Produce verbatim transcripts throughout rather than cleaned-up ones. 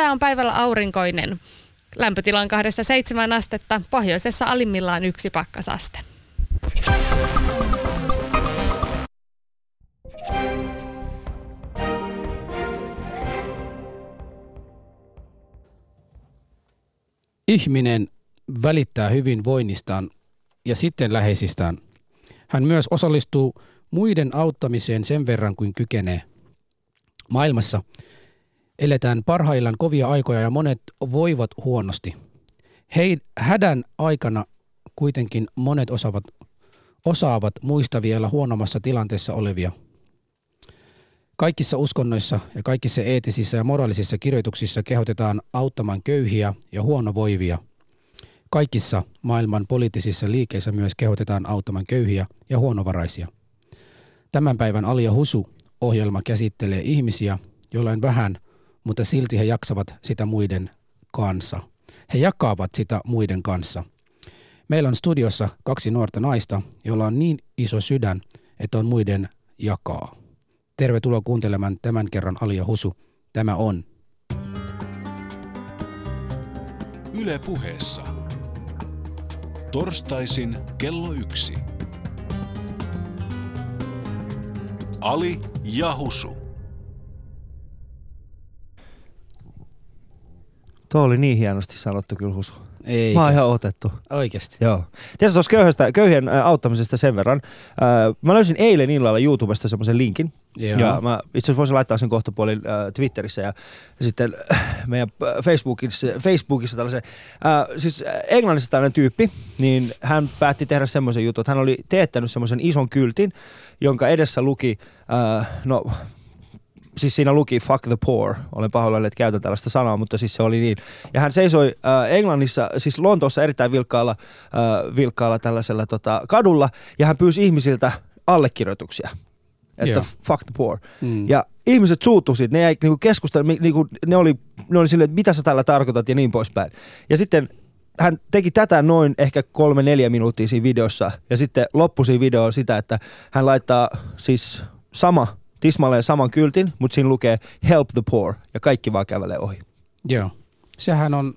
Sää on päivällä aurinkoinen. Lämpötila on kahdesta seitsemään astetta, pohjoisessa alimmillaan yksi pakkasaste. Ihminen välittää hyvinvoinnistaan ja sitten läheisistään. Hän myös osallistuu muiden auttamiseen sen verran kuin kykenee. Maailmassa eletään parhaillaan kovia aikoja ja monet voivat huonosti. Hei, hädän aikana kuitenkin monet osaavat, osaavat muistaa vielä huonommassa tilanteessa olevia. Kaikissa uskonnoissa ja kaikissa eettisissä ja moraalisissa kirjoituksissa kehotetaan auttamaan köyhiä ja huonovoivia. Kaikissa maailman poliittisissa liikkeissä myös kehotetaan auttamaan köyhiä ja huonovaraisia. Tämän päivän Ali ja Husu-ohjelma käsittelee ihmisiä, joilla on vähän, mutta silti he jaksavat sitä muiden kanssa. He jakavat sitä muiden kanssa. Meillä on studiossa kaksi nuorta naista, joilla on niin iso sydän, että on muiden jakaa. Tervetuloa kuuntelemaan tämän kerran Ali ja Husu. Tämä on Yle Puheessa. Torstaisin kello yksi. Ali ja Husu. Tuo oli niin hienosti sanottu kyllä, Husu. Eikä. Mä oon ihan otettu. Oikeesti? Joo. Tiedätkö tuossa köyhästä, köyhien auttamisesta sen verran. Äh, mä löysin eilen illalla YouTubesta semmoisen linkin. Joo. Ja mä itse asiassa voisin laittaa sen kohtapuolin äh, Twitterissä ja, ja sitten äh, meidän Facebookissa, Facebookissa tällaisen. Äh, siis äh, Englannissa tällainen tyyppi, niin hän päätti tehdä semmoisen jutun, että hän oli teettänyt semmoisen ison kyltin, jonka edessä luki, äh, no... Siis siinä luki fuck the poor. Olen pahoillani, että käytän tällaista sanaa, mutta siis se oli niin. Ja hän seisoi äh, Englannissa, siis Lontoossa erittäin vilkkaalla, äh, vilkkaalla tällaisella tota, kadulla. Ja hän pyysi ihmisiltä allekirjoituksia. Että yeah. Fuck the poor. Mm. Ja ihmiset suuttu siitä. Ne jäi niinku keskustelemaan. Niinku, ne oli, ne oli silleen, että mitä sä tällä tarkoitat ja niin poispäin. Ja sitten hän teki tätä noin ehkä kolme neljä minuuttia siinä videossa. Ja sitten loppui siinä videoon sitä, että hän laittaa siis sama... tismalleen saman kyltin, mutta siinä lukee help the poor ja kaikki vaan kävelee ohi. Joo. Sehän on...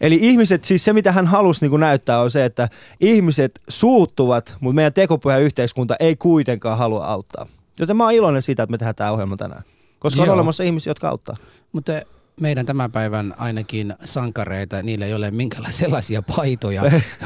Eli ihmiset, siis se mitä hän halusi niin näyttää on se, että ihmiset suuttuvat, mutta meidän tekopyhä yhteiskunta ei kuitenkaan halua auttaa. Joten mä oon iloinen siitä, että me tehdään tämä ohjelma tänään. Koska Joo. on olemassa ihmisiä, jotka auttaa. Mutta meidän tämän päivän ainakin sankareita, niillä ei ole minkäänlaisia sellaisia paitoja.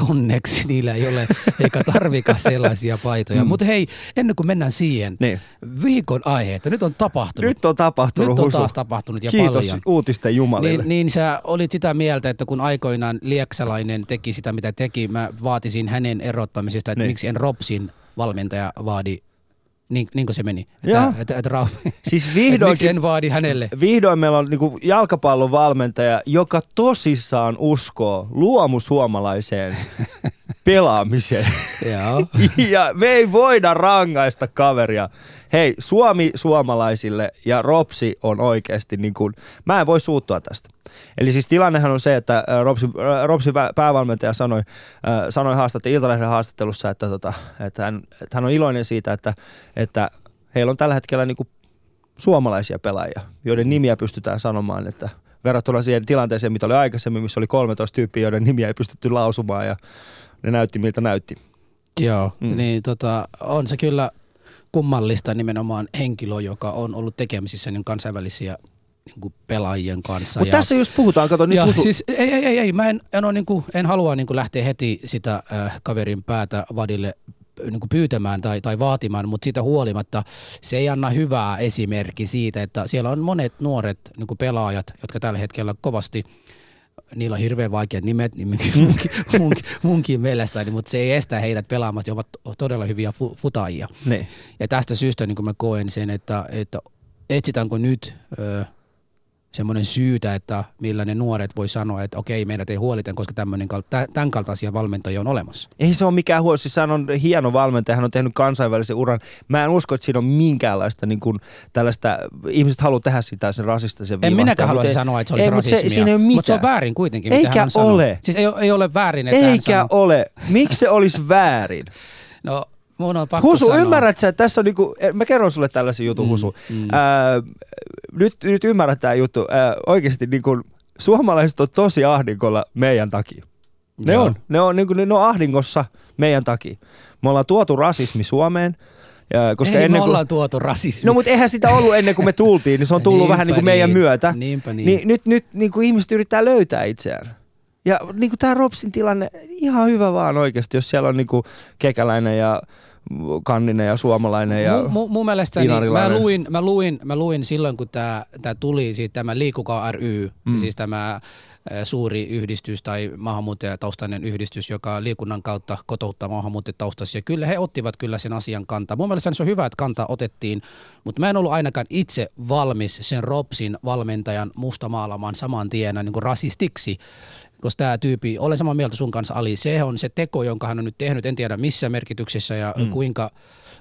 Onneksi niillä ei ole, eikä tarvika sellaisia paitoja. Mm. Mutta hei, ennen kuin mennään siihen, niin. viikon aiheita. Nyt on tapahtunut. Nyt on tapahtunut. Nyt on taas tapahtunut ja Kiitos paljon. Kiitos uutisten jumalille. Niin, niin sä olit sitä mieltä, että kun aikoinaan lieksalainen teki sitä, mitä teki, mä vaatisin hänen erottamisesta, että niin. miksi en Ropsin valmentaja vaadi. Niin, niin kuin se meni. Että, että, että raum... siis vihdoin, miksi en vaadi hänelle? Vihdoin meillä on niin jalkapallon valmentaja, joka tosissaan uskoo luomusuomalaiseen pelaamiseen. Ja me ei voida rangaista kaveria. Hei, Suomi suomalaisille ja Ropsi on oikeasti, niin kuin, mä en voi suuttua tästä. Eli siis tilannehan on se, että Ropsin, Ropsin päävalmentaja sanoi, sanoi haastatte, Iltalehden haastattelussa, että, tota, että, hän, että hän on iloinen siitä, että, että heillä on tällä hetkellä niin kuin suomalaisia pelaajia, joiden nimiä pystytään sanomaan, että verrattuna siihen tilanteeseen, mitä oli aikaisemmin, missä oli kolmetoista tyyppiä, joiden nimiä ei pystytty lausumaan ja ne näytti miltä näytti. Joo, mm. niin tota, on se kyllä kummallista nimenomaan henkilö, joka on ollut tekemisissä niin kansainvälisiä niinku pelaajien kanssa. Mutta tässä just puhutaan, kato nyt. Ja husu... siis, ei, ei, ei, ei, mä en, en, niinku, en halua niinku lähteä heti sitä äh, kaverin päätä vadille niinku pyytämään tai, tai vaatimaan, mutta siitä huolimatta se ei anna hyvää esimerkki siitä, että siellä on monet nuoret niinku pelaajat, jotka tällä hetkellä kovasti, niillä on hirveän vaikeat nimet niin munkin, munkin, munkin mielestäni, mutta se ei estä heidät pelaamasta, he ovat todella hyviä fu- futaajia. Ne. Ja tästä syystä niin mä koen sen, että, että etsitäänkö nyt... Öö, semmoinen syytä, että millä ne nuoret voi sanoa, että okei, meidät ei huolita, koska tämän kaltaisia valmentajia on olemassa. Ei se ole mikään huoli. Siis hän on hieno valmentaja, hän on tehnyt kansainvälisen uran. Mä en usko, että siinä on minkäänlaista niin kuin, tällaista, ihmiset haluaa tehdä sitä sen rasistisen viivan. En minäkään haluaisi sanoa, että se olisi ei, rasismia. Mutta se, siinä ei ole mitään. Mut se on väärin kuitenkin, mitä Eikä hän sanoo. Ole. Siis ei, ei ole väärin, että Eikä hän sanoo. Eikä ole. Miksi se olisi väärin? No... Husu, ymmärrät sä, että tässä on niinku, mä kerron sulle tällaisen jutun, mm, Husu. Mm. Ää, nyt, nyt ymmärrät tää juttu. Ää, oikeesti niinku, suomalaiset on tosi ahdinkolla meidän takia. Ne Joo. on. Ne on, niin kuin, ne on ahdingossa meidän takia. Me ollaan tuotu rasismi Suomeen. Ja, koska ei ennen me ollaan kuin... tuotu rasismi. No mutta eihän sitä ollut ennen kuin me tultiin, niin se on tullut niinpä vähän niin kuin meidän niin. myötä. Niinpä niin. niin nyt nyt niin kuin ihmiset yrittää löytää itseään. Ja niin kuin tämä Ropsin tilanne, ihan hyvä vaan oikeasti, jos siellä on niin kuin kekäläinen ja kanninen ja suomalainen ja mu, mu, mun mielestä niin, mä, luin, mä, luin, mä luin silloin, kun tämä tuli, siis tämä Liikukaa ry, mm. siis tämä suuri yhdistys tai maahanmuuttajataustainen yhdistys, joka liikunnan kautta kotouttaa maahanmuuttajataustaisia. Kyllä he ottivat kyllä sen asian kantaa. Mun mielestä se on hyvä, että kantaa otettiin, mutta mä en ollut ainakaan itse valmis sen Ropsin valmentajan mustamaalamaan saman tienä niin kuin rasistiksi. Koska tämä tyyppi, olen samaa mieltä sun kanssa Ali, se on se teko, jonka hän on nyt tehnyt, en tiedä missä merkityksessä ja mm. kuinka,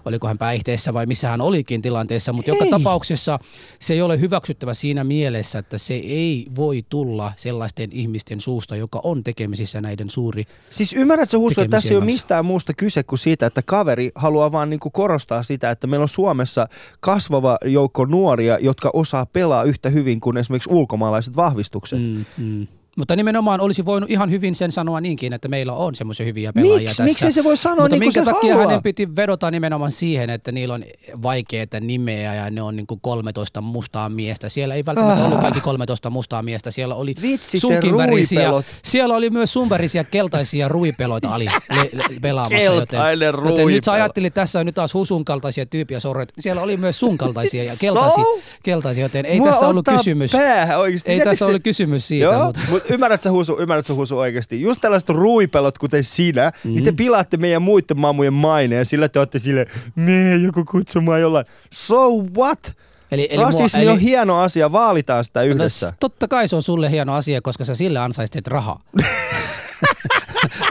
oliko hän päihteessä vai missä hän olikin tilanteessa, mutta ei. Joka tapauksessa se ei ole hyväksyttävä siinä mielessä, että se ei voi tulla sellaisten ihmisten suusta, joka on tekemisissä näiden suuri. Siis ymmärrätkö Husun, että tässä ei ole mistään muusta kyse kuin siitä, että kaveri haluaa vaan niinku korostaa sitä, että meillä on Suomessa kasvava joukko nuoria, jotka osaa pelaa yhtä hyvin kuin esimerkiksi ulkomaalaiset vahvistukset. Mm, mm. Mutta nimenomaan olisi voinut ihan hyvin sen sanoa niinkin, että meillä on semmoisia hyviä pelaajia Miks? tässä. Miksi se voi sanoa mutta niin kuin se haluaa? Mutta minkä takia hänen piti vedota nimenomaan siihen, että niillä on vaikeita nimeä ja ne on niin kuin kolmetoista mustaa miestä. Siellä ei välttämättä ah. ollut kaikki kolmetoista mustaa miestä. Siellä oli sunkin värisiä. Siellä oli myös sun värisiä keltaisia ruipeloita Ali le- le- pelaamassa. Keltainen ruipelo. Joten nyt sä ajattelit, tässä on nyt taas Husun kaltaisia tyyppiä sorret. Siellä oli myös sun kaltaisia ja keltaisia, so? keltaisia joten ei Mua tässä ollut kysymys. Päähän, oikeasti. Ei Jätistä... tässä ollut kysymys siitä, Joo. mutta... Ymmärrätkö Husu, ymmärrätkö Husu oikeasti? Just tällaiset ruipelot, kuten sinä, mm. niin te pilaatte meidän muiden mamujen maineen, sillä te olette silleen, me joku kutsumaan jollain. So what? Eli, eli rasismi mua, eli... on hieno asia, vaalitaan sitä yhdessä. No, totta kai se on sulle hieno asia, koska sä sillä ansaistet rahaa.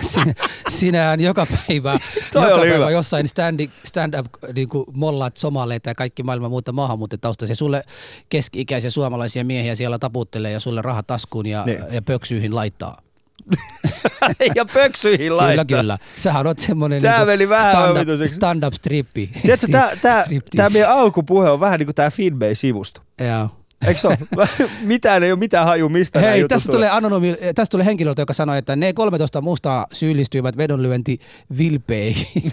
Sin, sinähän joka päivä, joka päivä jossain stand, stand up niin kuin mollaat somaleita ja kaikki maailman muuta maahanmuuttajataustaisia. Sulle keski-ikäisiä suomalaisia miehiä siellä taputtelee ja sulle rahat taskuun ja, ja pöksyihin laittaa. ja pöksyihin laittaa. Kyllä, kyllä. Sähän oot semmoinen niin stand-up, stand-up strippi. Tiedätkö, tää, tää, tää meidän alkupuhe on vähän niin kuin tää Finbay-sivusto. Joo. Eikö se ole? Mitään ei ole mitään haju mistä. Hei, tässä tulee, anonymi, tässä tulee henkilöltä, joka sanoi, että ne kolmetoista mustaa syyllistyivät vedonlyönti vilpeihin.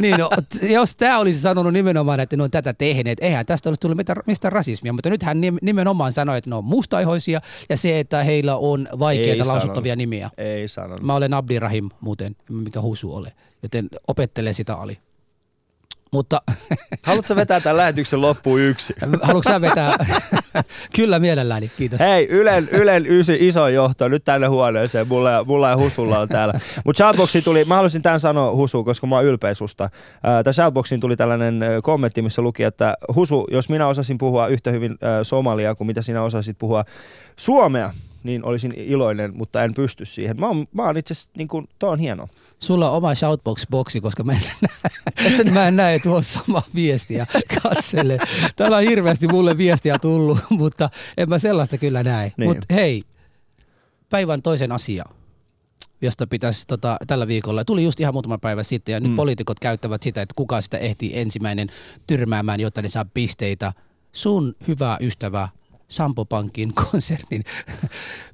niin, no, jos tämä olisi sanonut nimenomaan, että ne on tätä tehneet, eihän tästä olisi tullut mistään rasismia. Mutta nyt hän nimenomaan sanoi, että ne on mustaihoisia ja se, että heillä on vaikeita ei lausuttavia sanon. nimiä. Ei sanonut. Mä olen Abdirahim muuten, mikä Husu ole. Joten opettele sitä Ali. Mutta haluatko vetää tämän lähetyksen loppuun yksin? Haluatko sä vetää? Kyllä mielelläni, kiitos. Hei, Ylen, Ylen ysi iso johto nyt tänne huoneeseen, mulla, mulla ja Husulla on täällä. Mutta shoutboxiin tuli, mä halusin tämän sanoa Husu, koska mä oon ylpeä susta. Tää shoutboxiin tuli tällainen kommentti, missä luki, että Husu, jos minä osasin puhua yhtä hyvin äh, somaliaa kuin mitä sinä osasit puhua suomea, niin olisin iloinen, mutta en pysty siihen. Mä oon, mä oon itse asiassa, niin kun, toi on hienoa. Sulla on oma shoutbox-boksi, koska mä en näe, mä en näe tuon samaa viestiä katselle. Täällä on hirveästi mulle viestiä tullut, mutta en mä sellaista kyllä näe. Niin. Mutta hei, päivän toisen asiaan, josta pitäisi tota, tällä viikolla. Tuli just ihan muutama päivä sitten ja nyt mm. poliitikot käyttävät sitä, että kuka sitä ehtii ensimmäinen tyrmäämään, jotta ne saa pisteitä. Sun hyvä ystävä. Sampo Pankin konsernin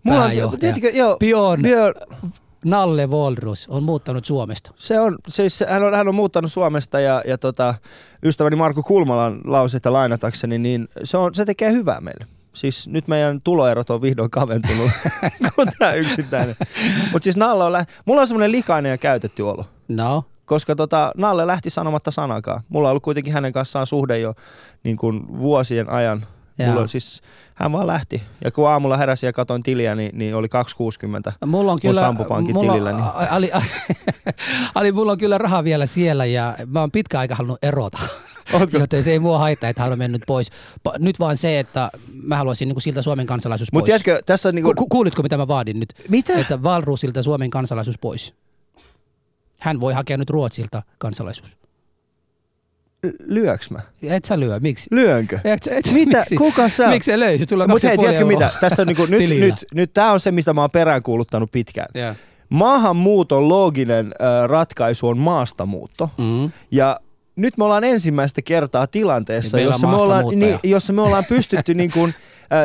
pääjohtaja. Björn Wahlroos on muuttanut Suomesta. Se on, siis hän on, hän on muuttanut Suomesta ja, ja tota, ystäväni Markku Kulmalan lauseita lainatakseni, niin se, on, se tekee hyvää meille. Siis nyt meidän tuloerot on vihdoin kaventunut, kun tämä yksittäinen. Mutta siis Nalle on läht... Mulla on semmoinen likainen ja käytetty olo. No. Koska tota, Nalle lähti sanomatta sanakaan. Mulla on ollut kuitenkin hänen kanssaan suhde jo niin kuin vuosien ajan. Mulla, siis, hän vaan lähti. Ja kun aamulla heräsin ja katoin tiliä, niin, niin oli kaksi kuusikymmentä mulla on kyllä, Sampo Pankin mulla, tilillä. Niin. Ali, Ali, Ali, mulla on kyllä raha vielä siellä ja mä oon pitkään aika halunnut erota. Ootko? Joten se ei mua haittaa, että hän on mennyt pois. Nyt vaan se, että mä haluaisin niin kuin siltä Suomen kansalaisuus pois. Mut jätkö, tässä on niin kuin... Ku, kuulitko mitä mä vaadin nyt? Mitä? Että Wahlroosilta Suomen kansalaisuus pois. Hän voi hakea nyt Ruotsilta kansalaisuus. Lyöks mä? Et sä lyö, miksi? Lyönkö? Et, et, mitä? Miksi? Kuka sä? Miksi se löi? Mut hei, tiedätkö mitä? Tässä on niinku, nyt, nyt, nyt tää on se, mistä mä oon peräänkuuluttanut pitkään. Yeah. Maahanmuuton looginen äh, ratkaisu on maastamuutto. Mm-hmm. Ja nyt me ollaan ensimmäistä kertaa tilanteessa, niin jossa, me ollaan, ni, jossa me ollaan pystytty niin kuin,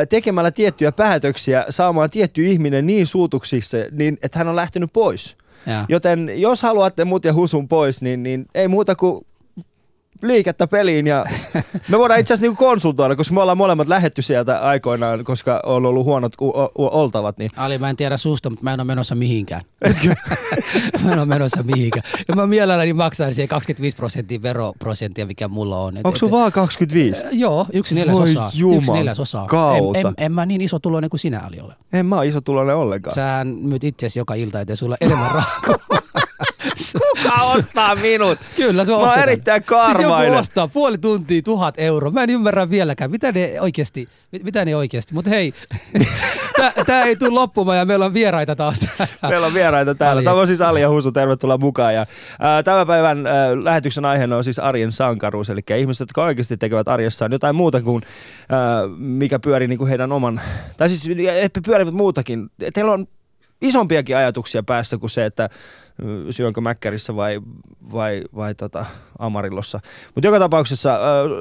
ä, tekemällä tiettyjä päätöksiä saamaan tietty ihminen niin suutuksiksi, niin, että hän on lähtenyt pois. Ja. Joten jos haluatte mut ja Husun pois, niin, niin ei muuta kuin liikettä peliin. Ja me voidaan itse asiassa niinku konsultoida, koska me ollaan molemmat lähetty sieltä aikoinaan, koska on ollut huonot u- u- oltavat. Niin. Ali, mä en tiedä susta, mutta mä en ole menossa mihinkään. Etkö? Mä en ole menossa mihinkään. Ja mä mielelläni maksan siihen kaksikymmentäviisi prosenttia veroprosenttia, mikä mulla on. Et, Onko sun vaan kaksikymmentäviisi? Et, joo, yksi neljäsosaa. Yksi neljäsosaa. En, en, en mä niin iso tuloinen kuin sinä, Ali, ole. En mä ole iso tuloinen ollenkaan. Sähän myyt itseäsi joka ilta, ettei sulla enemmän rahaa. Kuka ostaa minut? Kyllä, se on ostetaan. Mä oon erittäin karmainen. Siis joku ostaa puoli tuntia, tuhat euroa. Mä en ymmärrä vieläkään, mitä ne oikeasti, mitä ne oikeasti. Mutta hei, tää, tää ei tule loppumaan ja meillä on vieraita taas. Meillä on vieraita täällä. Tämä on siis Ali ja Husu, tervetuloa mukaan. Ja, ää, tämän päivän ää, lähetyksen aiheena on siis arjen sankaruus, eli ihmiset, jotka oikeasti tekevät arjessaan jotain muuta kuin ää, mikä pyörii niin kuin heidän oman, tai siis pyörivät muutakin. Teillä on isompiakin ajatuksia päässä kuin se, että syönkö mäkkärissä vai, vai, vai tota, amarillossa. Mutta joka tapauksessa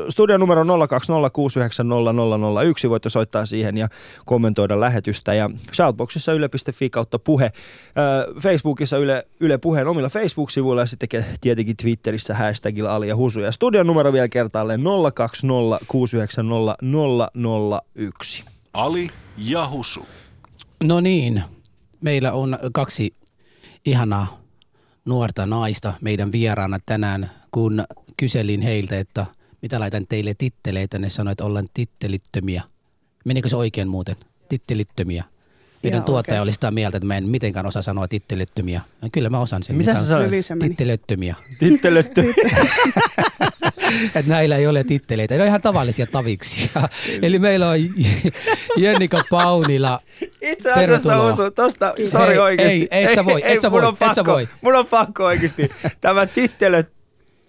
studion numero nolla kaksi nolla kuusi yhdeksän nolla nolla nolla yksi. Voitte soittaa siihen ja kommentoida lähetystä. Ja shoutboxissa yle piste fi kautta puhe. Facebookissa Yle, Yle Puheen omilla Facebook-sivuilla ja sitten tietenkin Twitterissä hashtagilla Ali ja Husu. Ja studion numero vielä kertaalleen nolla kaksi nolla kuusi yhdeksän nolla nolla nolla yksi. Ali ja Husu. No niin. Meillä on kaksi ihanaa nuorta naista meidän vieraana tänään, kun kyselin heiltä, että mitä laitan teille titteleitä, ne sanoivat, että ollaan tittelittömiä. Menikö se oikein muuten? Tittelittömiä. Meidän tuottaja oli sitä mieltä, että mä en mitenkään osaa sanoa tittelittömiä. Kyllä mä osaan sen. Mitä sä sanoit? Tittelöttömiä. Tittelöttömiä. Että näillä ei ole titteleitä. Ne on ihan tavallisia taviksia. Eli meillä on Jennika Paunila. Itse asiassa Husu, tosta, sori oikeesti. Ei, et sä voi, et sä voi, et sä voi. Mun on pakko oikeesti. Tämä tittelöt.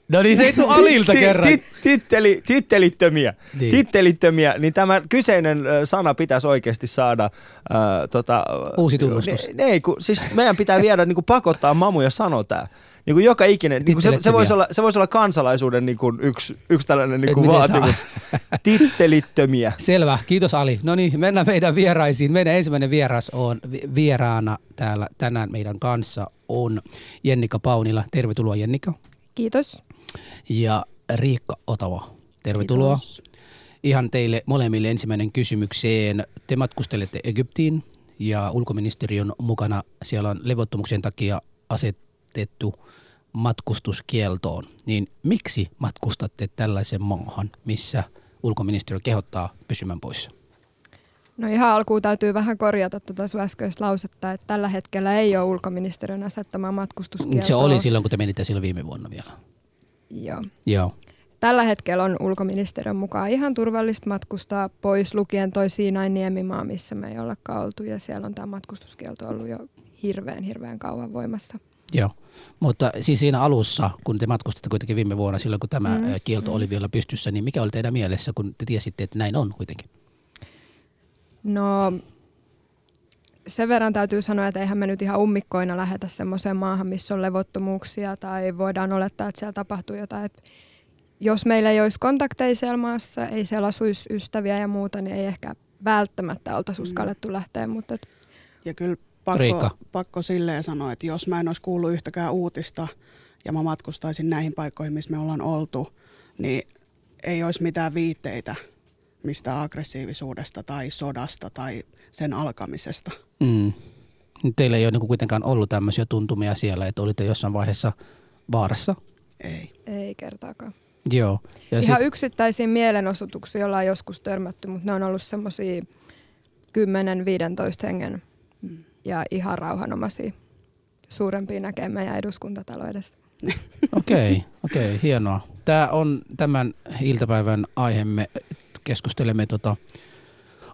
No niin, se ei tule Alilta kerran. Titteli, tittelittömiä. Niin. Tittelittömiä, niin tämä kyseinen sana pitäisi oikeasti saada... Äh, tota, uusi tunnustus. Ne, ne, kun, siis meidän pitää viedä niin kuin pakottaa mamuja sanoa tämä. Niin kuin joka ikinen. Niin kuin se, se, voisi olla, se voisi olla kansalaisuuden niin kuin yksi, yksi tällainen niin kuin vaatimus. Tittelittömiä. Selvä, kiitos Ali. No niin, mennään meidän vieraisiin. Meidän ensimmäinen vieras on vieraana täällä tänään meidän kanssa on Jennika Paunila. Tervetuloa Jennika. Kiitos. Ja Riikka Otava, tervetuloa. Kiitos. Ihan teille molemmille ensimmäinen kysymykseen. Te matkustelette Egyptiin ja ulkoministeriön mukana siellä on levottomuuksien takia asetettu matkustuskieltoon. Niin miksi matkustatte tällaisen maahan, missä ulkoministeriö kehottaa pysymään poissa? No ihan alkuun täytyy vähän korjata tuota sun äskeistä lausetta, että tällä hetkellä ei ole ulkoministeriön asettamaa matkustuskieltoa. Se oli silloin, kun te menitte silloin viime vuonna vielä. Joo. Joo. Tällä hetkellä on ulkoministeriön mukaan ihan turvallista matkustaa pois lukien toi Siinain niemimaa, missä me ei ollakaan oltu. Ja siellä on tämä matkustuskielto ollut jo hirveän, hirveän kauan voimassa. Joo, mutta siis siinä alussa, kun te matkustitte kuitenkin viime vuonna silloin, kun tämä mm. kielto oli vielä pystyssä, niin mikä oli teidän mielessä, kun te tiesitte, että näin on kuitenkin? No sen verran täytyy sanoa, että eihän me nyt ihan ummikkoina lähetä semmoiseen maahan, missä on levottomuuksia tai voidaan olettaa, että siellä tapahtuu jotain. Et jos meillä ei olisi kontakteja siellä maassa, ei siellä asuisi ystäviä ja muuta, niin ei ehkä välttämättä oltaisi uskallettu lähteä. Mutta et... Ja kyllä pakko, pakko silleen sanoa, että jos mä en olisi kuullut yhtäkään uutista ja mä matkustaisin näihin paikkoihin, missä me ollaan oltu, niin ei olisi mitään viitteitä mistä aggressiivisuudesta tai sodasta tai sen alkamisesta. Mm. Teillä ei ole niinku kuitenkaan ollut tämmöisiä tuntumia siellä, että olitte jossain vaiheessa vaarassa? Ei. Ei kertaakaan. Joo. Ja ihan sit... yksittäisiä mielenosoituksia ollaan joskus törmätty, mutta ne on ollut semmoisia kymmenen viisitoista hengen mm. ja ihan rauhanomaisia suurempia näkee meidän eduskuntatalo edestä. Okei, okei, hienoa. Tämä on tämän iltapäivän aihemme. Keskustelemme tota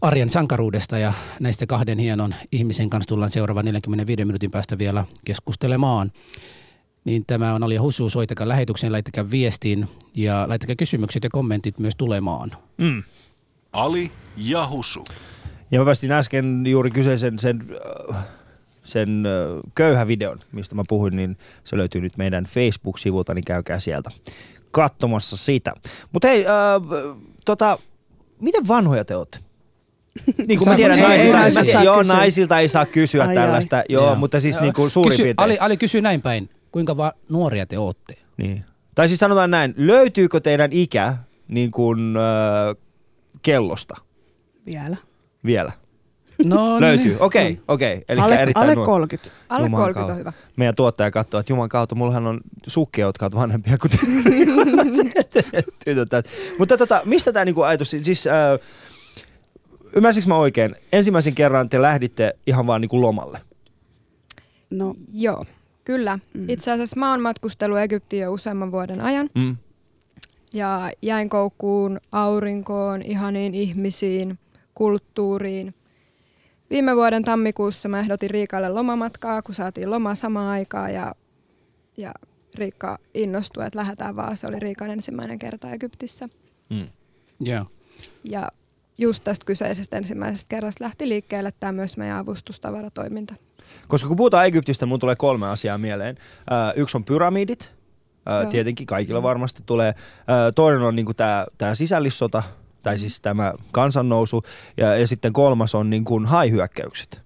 arjen sankaruudesta ja näistä kahden hienon ihmisen kanssa tullaan seuraavan neljäkymmentäviisi minuutin päästä vielä keskustelemaan. Niin tämä on Ali ja Husu, soitakaa lähetykseen, laittakaa viestiin ja laittakaa kysymykset ja kommentit myös tulemaan. Mm. Ali ja Husu. Ja mä päästin äsken juuri kyseisen sen... Uh... sen köyhävideon, mistä mä puhuin, niin se löytyy nyt meidän Facebook-sivulta, niin käykää sieltä katsomassa sitä. Mutta hei, äh, tota, miten vanhoja te olette? Niin kuin mä tiedän, naisilta, joo, naisilta ei saa kysyä ai tällaista, ai. Joo, mutta siis niin kuin suurin piirtein. Ali, Ali kysyy näin päin, kuinka va- nuoria te ootte? Niin. Tai siis sanotaan näin, löytyykö teidän ikä niin kuin äh, kellosta? Vielä. Vielä. No, löytyy. Niin. Okei, okay, okei. Okay. Alle, alle kolmekymmentä. Alle kolmekymmentä on hyvä. Meidän tuottaja katsoo, että juman kautta, mullahan on sukkia, jotka ovat vanhempia kuin tytöt. Mutta tota, mistä tämä niinku ajatus, siis äh, ymmärsikö mä oikein, ensimmäisen kerran te lähditte ihan vaan niinku lomalle? No joo, kyllä. Mm. Itse asiassa mä oon matkustellut Egyptiin jo useamman vuoden ajan. Mm. Ja jäin koukkuun, aurinkoon, ihaniin ihmisiin, kulttuuriin. Viime vuoden tammikuussa mä ehdotin Riikalle lomamatkaa, kun saatiin loma samaan aikaan ja, ja Riikka innostui, että lähdetään vaan. Se oli Riikan ensimmäinen kerta Egyptissä. Mm. Yeah. Ja just tästä kyseisestä ensimmäisestä kerrasta lähti liikkeelle tämä myös meidän avustustavaratoiminta. Koska kun puhutaan Egyptistä, mun tulee kolme asiaa mieleen. Ö, yksi on pyramidit. Ö, tietenkin kaikilla varmasti tulee. Ö, toinen on niinku tämä sisällissota. Tai siis tämä kansannousu. Ja, ja sitten kolmas on niin kuin haihyökkäykset,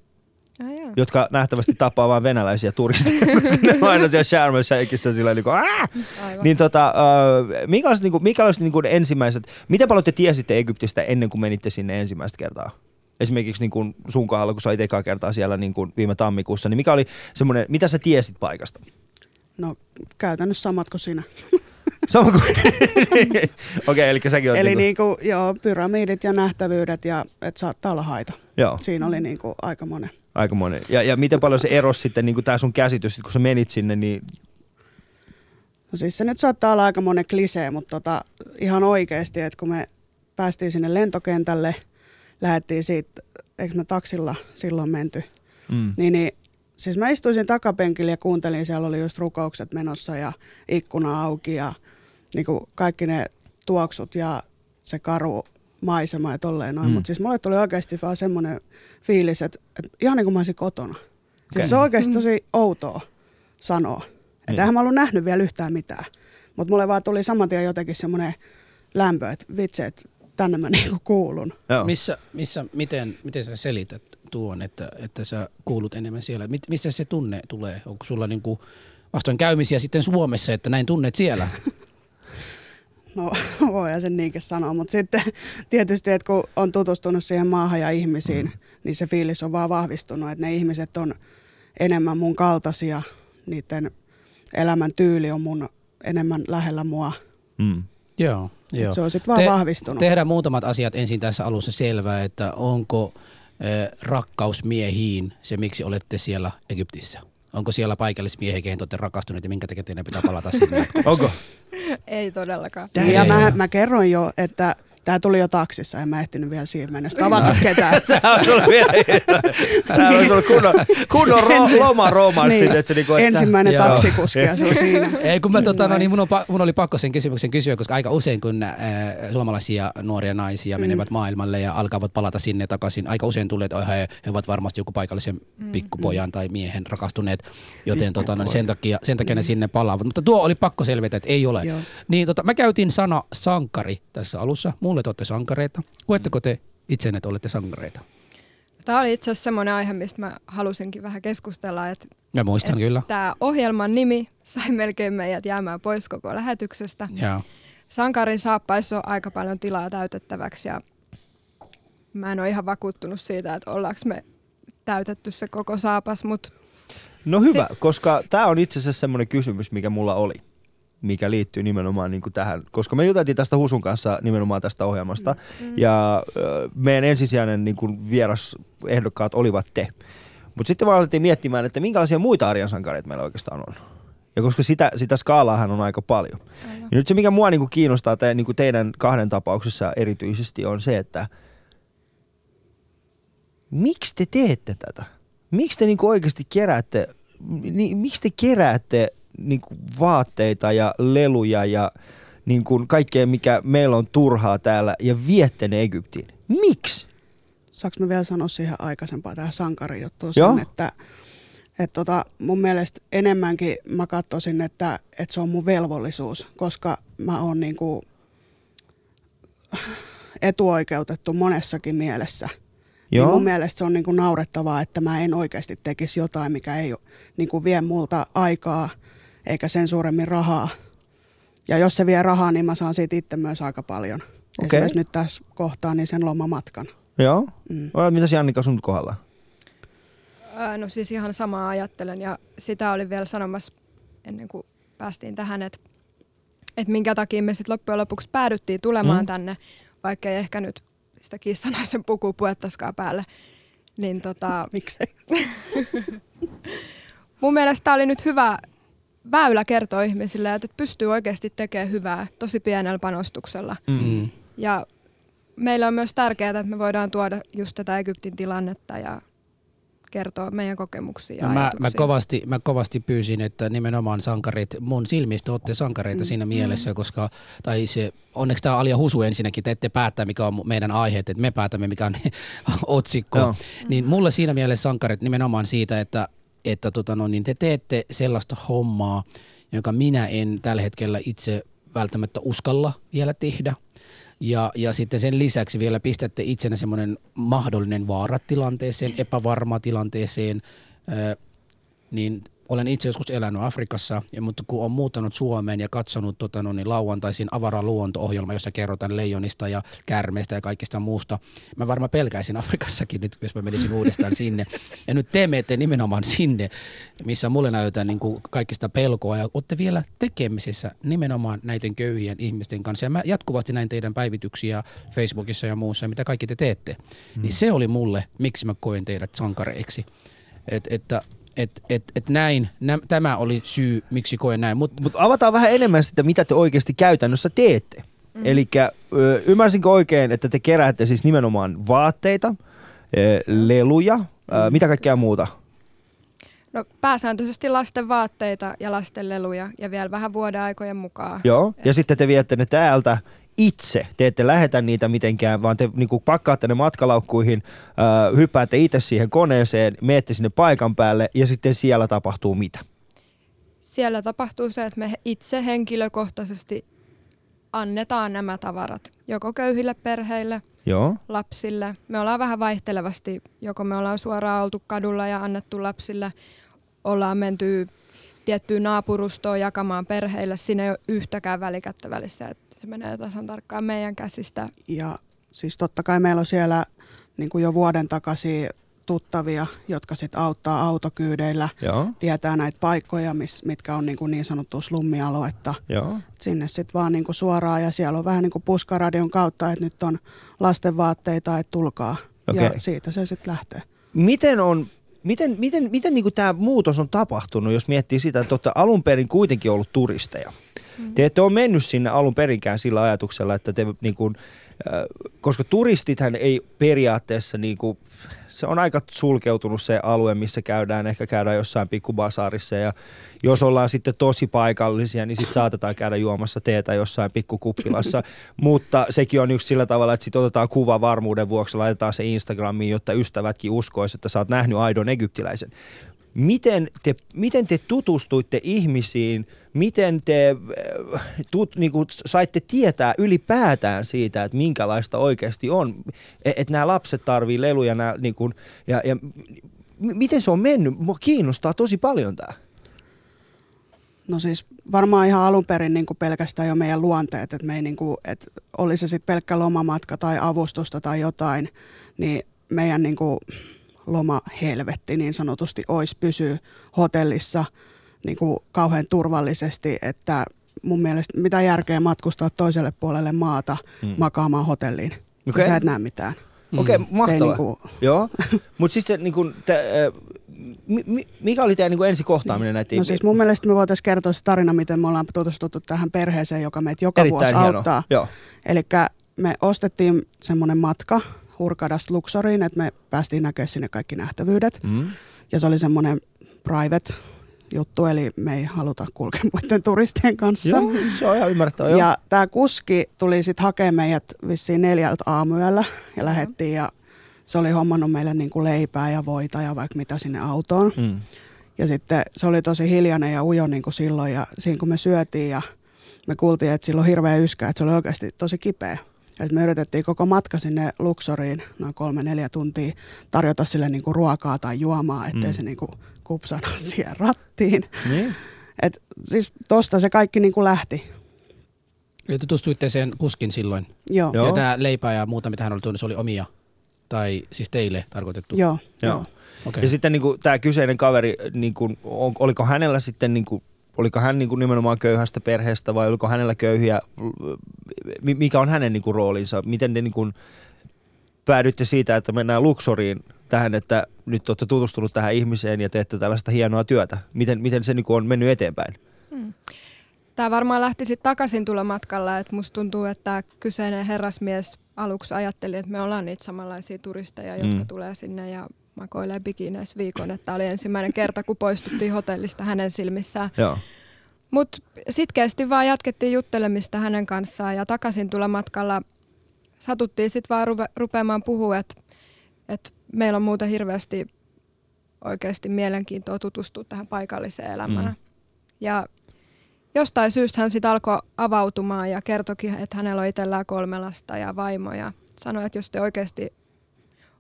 ah, jotka nähtävästi tapaa vain venäläisiä turisteja, koska ne on aina siellä Sharm el Sheikhissä sillä niin kuin aah! Niin tota, äh, minkälaiset, niin kuin, minkälaiset niin kuin ensimmäiset, miten paljon te tiesitte Egyptistä ennen kuin menitte sinne ensimmäistä kertaa? Esimerkiksi niin kuin sun kohdalla, kun sä olit ekaa kertaa siellä niin kuin viime tammikuussa, niin mikä oli semmoinen, mitä sä tiesit paikasta? No käytännössä samat kuin sinä. Sama kuin... Okei, okay, eli säkin olet... Eli niinku, joo, pyramidit ja nähtävyydet ja et saattaa olla haita. Joo. Siinä oli niinku aika monen. Aika monen. Ja, ja miten paljon se erosi sitten, niinku tää sun käsitys, sit kun sä menit sinne, niin... No siis se nyt saattaa olla aika monen klisee, mutta tota, ihan oikeesti, että kun me päästiin sinne lentokentälle, lähdettiin siitä, eikö me taksilla silloin menty, mm. niin... niin siis mä istuisin takapenkillä ja kuuntelin, siellä oli just rukoukset menossa ja ikkuna auki ja niin kuin kaikki ne tuoksut ja se karu maisema ja tolleen noin. Mm. Mutta siis mulle tuli oikeasti vaan semmoinen fiilis, että, että ihan niin kuin mä olisin kotona. Okay. Siis se on oikeasti tosi outoa sanoa. Että niin. Eihän mä ollut nähnyt vielä yhtään mitään. Mutta mulle vaan tuli saman tien jotenkin semmoinen lämpö, että vitsi, että tänne mä niin kuin kuulun. Missä, missä, miten, miten sä selität tuon, että, että sä kuulut enemmän siellä? Mit, mistä se tunne tulee? Onko sulla niin kuin vastoinkäymisiä sitten Suomessa, että näin tunnet siellä? No voidaan sen niinkin sanoa, mutta sitten tietysti, että kun on tutustunut siihen maahan ja ihmisiin, mm. niin se fiilis on vaan vahvistunut, että ne ihmiset on enemmän mun kaltaisia, niiden elämän tyyli on mun enemmän lähellä mua. Mm. Joo, joo. Se on sitten vaan Te, vahvistunut. Tehdään muutamat asiat ensin tässä alussa selvää, että onko rakkaus miehiin, se miksi olette siellä Egyptissä? Onko siellä paikallismiehiä, kehen te olette rakastuneet ja minkä takia teidän pitää palata sinne? Onko? Ei todellakaan. Ja mä, mä kerroin jo, että tää tuli jo taksissa ja mä ehtinyt vielä siihen mennä. Sitä avattu ketään. Sehän on tullut vielä. Sehän olisi ollut kunnon, kunnon ro- lomaromanssi. Niin. Että niinku, että... Ensimmäinen joo. taksikuski ja se on siinä. Ei, kun mä, tota, no, niin mun, on, mun oli pakko sen kysymyksen kysyä, koska aika usein kun äh, suomalaisia nuoria naisia mm. menevät maailmalle ja alkavat palata sinne takaisin, aika usein tulee, että he, he ovat varmasti joku paikallisen mm. pikkupojan tai miehen rakastuneet, joten tota, no, sen takia, sen takia mm. ne sinne palaavat. Mutta tuo oli pakko selvitä, että ei ole. Joo. Niin, tota, mä käytin sana sankari tässä alussa. Mulle te olette sankareita. Koetteko te itsenne, että olette sankareita? Tämä oli itse asiassa semmoinen aihe, mistä mä halusinkin vähän keskustella. Että, mä muistan että kyllä. Tämä ohjelman nimi sai melkein meidät jäämään pois koko lähetyksestä. Jaa. Sankarin saappaissa on aika paljon tilaa täytettäväksi. Ja mä en ole ihan vakuuttunut siitä, että ollaanko me täytetty se koko saapas. Mut no hyvä, si- koska tämä on itse asiassa semmoinen kysymys, mikä mulla oli. Mikä liittyy nimenomaan niin kuin tähän, koska me juteltiin tästä Husun kanssa nimenomaan tästä ohjelmasta, mm. ja äh, meidän ensisijainen niin kuin vierasehdokkaat olivat te. Mutta sitten vaan alettiin miettimään, että minkälaisia muita arjen sankareita meillä oikeastaan on. Ja koska sitä, sitä skaalaahan on aika paljon. Aivan. Ja nyt se, mikä mua niin kuin kiinnostaa te, niin kuin teidän kahden tapauksessa erityisesti, on se, että miksi te teette tätä? Miksi te niin kuin oikeasti keräätte, niin, miksi te keräätte niin kuin vaatteita ja leluja ja niin kuin kaikkea, mikä meillä on turhaa täällä, ja viette ne Egyptiin. Miksi? Saanko mä vielä sanoa siihen aikaisempaa tähän sankarijuttuun sen, että, Et tota, mun mielestä enemmänkin mä katsoisin, että, että se on mun velvollisuus, koska mä oon niinku etuoikeutettu monessakin mielessä. Joo. Niin mun mielestä se on niinku naurettavaa, että mä en oikeasti tekisi jotain, mikä ei niinku vie multa aikaa eikä sen suuremmin rahaa. Ja jos se vie rahaa, niin mä saan siitä itse myös aika paljon. Okay. Esimerkiksi nyt tässä kohtaa niin sen lomamatkan. Joo. Mm. Mitäs Jennika sun kohdalla? No siis ihan samaa ajattelen, ja sitä olin vielä sanomassa ennen kuin päästiin tähän, että, että minkä takia me sitten loppujen lopuksi päädyttiin tulemaan mm. tänne, vaikka ei ehkä nyt sitä kissanaisen pukua puettaisikaan päälle. Niin tota... Miksei? Mun mielestä tämä oli nyt hyvä väylä kertoa ihmisille, että pystyy oikeasti tekemään hyvää tosi pienellä panostuksella. Mm. Ja meillä on myös tärkeää, että me voidaan tuoda just tätä Egyptin tilannetta ja kertoa meidän kokemuksia ja no mä, mä, kovasti, mä kovasti pyysin, että nimenomaan sankarit, mun silmistä olette sankareita mm. siinä mielessä, koska, tai se, onneksi tämä on Alia Husu ensinnäkin, että ette päättää mikä on meidän aiheet, että me päätämme mikä on otsikko. No. Niin mulle siinä mielessä sankarit nimenomaan siitä, että, että tota no, niin te teette sellaista hommaa, jonka minä en tällä hetkellä itse välttämättä uskalla vielä tehdä. Ja, ja sitten sen lisäksi vielä pistätte itsenä semmoinen mahdollinen vaaratilanteeseen, epävarmatilanteeseen. Öö, niin olen itse joskus elänyt Afrikassa, ja, mutta kun olen muuttanut Suomeen ja katsonut tota, no, niin lauantaisin avaraluonto-ohjelma, jossa kerrotaan leijonista ja kärmeistä ja kaikista muusta. Mä varmaan pelkäisin Afrikassakin nyt, jos mä menisin uudestaan sinne. Ja nyt te menette nimenomaan sinne, missä mulle näytetään niin kuin kaikista pelkoa. Ja olette vielä tekemisissä nimenomaan näiden köyhien ihmisten kanssa. Ja mä jatkuvasti näin teidän päivityksiä Facebookissa ja muussa, mitä kaikki te teette. Mm. Niin se oli mulle, miksi mä koen teidät sankareiksi. Et, että... Että et, et näin, nä, tämä oli syy, miksi koen näin. Mutta Mut avataan vähän enemmän sitä, mitä te oikeasti käytännössä teette. Mm. Eli ymmärsinkö oikein, että te keräätte siis nimenomaan vaatteita, leluja, mm. mitä kaikkea muuta? No pääsääntöisesti lasten vaatteita ja lasten leluja ja vielä vähän vuodenaikojen mukaan. Joo, ja et. sitten te viette ne täältä itse. Te ette lähetä niitä mitenkään, vaan te niinku pakkaatte ne matkalaukkuihin, äh, hyppäätte itse siihen koneeseen, menette sinne paikan päälle ja sitten siellä tapahtuu mitä? Siellä tapahtuu se, että me itse henkilökohtaisesti annetaan nämä tavarat joko köyhille perheille, joo, lapsille. Me ollaan vähän vaihtelevasti, joko me ollaan suoraan oltu kadulla ja annettu lapsille, ollaan menty tiettyyn naapurustoon jakamaan perheille. Siinä ei ole yhtäkään välikättä välissä. Se menee tasan tarkkaan meidän käsistä. Ja siis totta kai meillä on siellä niin kuin jo vuoden takaisin tuttavia, jotka sitten auttaa autokyydeillä. Joo. Tietää näitä paikkoja, mis, mitkä on niin, kuin niin sanottua slummialuetta. Joo. Sinne sitten vaan niin kuin suoraan ja siellä on vähän niin kuin puskaradion kautta, että nyt on lastenvaatteita, että tulkaa. Okay. Ja siitä se sitten lähtee. Miten on... Miten, miten, miten niin kuin tämä muutos on tapahtunut, jos miettii sitä, että olette alun perin kuitenkin ollut turisteja? Mm. Te ette ole mennyt sinne alun perinkään sillä ajatuksella, että te niin kuin, koska turistithän ei periaatteessa, niin kuin, se on aika sulkeutunut se alue, missä käydään, ehkä käydään jossain pikkubasaarissa ja jos ollaan sitten tosi paikallisia, niin sitten saatetaan käydä juomassa teetä jossain pikkukuppilassa, mutta sekin on yksi sillä tavalla, että sitten otetaan kuva varmuuden vuoksi, laitetaan se Instagramiin, jotta ystävätkin uskoisivat, että sä oot nähnyt aidon egyptiläisen. Miten te, miten te tutustuitte ihmisiin, miten te tut, niin kuin saitte tietää ylipäätään siitä, että minkälaista oikeasti on, että nämä lapset tarvii leluja nämä, niin kuin, ja, ja miten se on mennyt? Mua kiinnostaa tosi paljon tämä. No siis varmaan ihan alun perin niin kuin pelkästään jo meidän luonteet, että, me ei niin kuin, että oli se sitten pelkkä lomamatka tai avustusta tai jotain, niin meidän... Niin kuin lomahelvetti niin sanotusti olisi pysyä hotellissa niin kuin kauhean turvallisesti, että mun mielestä mitä järkeä matkustaa toiselle puolelle maata mm. makaamaan hotelliin, okay. Sä et näe mitään. Mm. Okei, okay, mahtavaa. Niin kuin... Joo, mutta siis niin kuin, te, äh, mi, mikä oli teidän niin ensi kohtaaminen näitä? No siis mun mielestä me voitaisiin kertoa se tarina, miten me ollaan tutustuttu tähän perheeseen, joka meitä joka erittäin vuosi hieno. Auttaa. Eli me ostettiin semmoinen matka Hurkadasta Luxoriin, että me päästiin näkemään sinne kaikki nähtävyydet. Mm. Ja se oli semmoinen private juttu, eli me ei haluta kulkea muiden turistien kanssa. Joo, se on ihan ymmärrettävä. Ja tämä kuski tuli sitten hakemaan meidät vissiin neljältä aamuyöllä ja lähdettiin. Ja se oli hommannut meille niinku leipää ja voita ja vaikka mitä sinne autoon. Mm. Ja sitten se oli tosi hiljainen ja ujo niin kuin silloin ja siinä kun me syötiin ja me kuultiin, että sillä on hirveä yskä, että se oli oikeasti tosi kipeä. Ja sitten me yritettiin koko matka sinne Luxoriin noin kolme neljä tuntia tarjota sille niin kuin ruokaa tai juomaa, ettei mm. se niin kuin kupsana siihen rattiin. Niin. Et siis tosta se kaikki niin kuin lähti. Ja tutustuitte sen kuskin silloin. Joo. Joo. Ja tämä leipää ja muuta, mitä hän oli tuonut, se oli omia. Tai siis teille tarkoitettu. Joo. Joo. Joo. Okay. Ja sitten niin kuin, tämä kyseinen kaveri, niin kuin, oliko hänellä sitten, niin kuin, oliko hän niin kuin, nimenomaan köyhästä perheestä vai oliko hänellä köyhiä, mikä on hänen niin kuin, roolinsa? Miten te niin kuin, päädytte siitä, että mennään Luxoriin tähän, että nyt olette tutustunut tähän ihmiseen ja teette tällaista hienoa työtä? Miten, miten se niin kuin, on mennyt eteenpäin? Hmm. Tämä varmaan lähti sitten takaisin tulomatkalla, että musta tuntuu, että tämä kyseinen herrasmies aluksi ajatteli, että me ollaan niitä samanlaisia turisteja, jotka mm. tulee sinne ja makoilee bikineissä viikon. Tämä oli ensimmäinen kerta, kun poistuttiin hotellista hänen silmissään. Mutta sitkeästi vaan jatkettiin juttelemista hänen kanssaan ja takaisin tulomatkalla satuttiin sitten vaan rupe- rupeamaan puhua, että et meillä on muuta hirveästi oikeasti mielenkiintoa tutustua tähän paikalliseen elämään. Mm. Ja jostain syystä hän sitten alkoi avautumaan ja kertoikin, että hänellä on itsellään kolme lasta ja vaimoja. Sanoi, että jos te oikeasti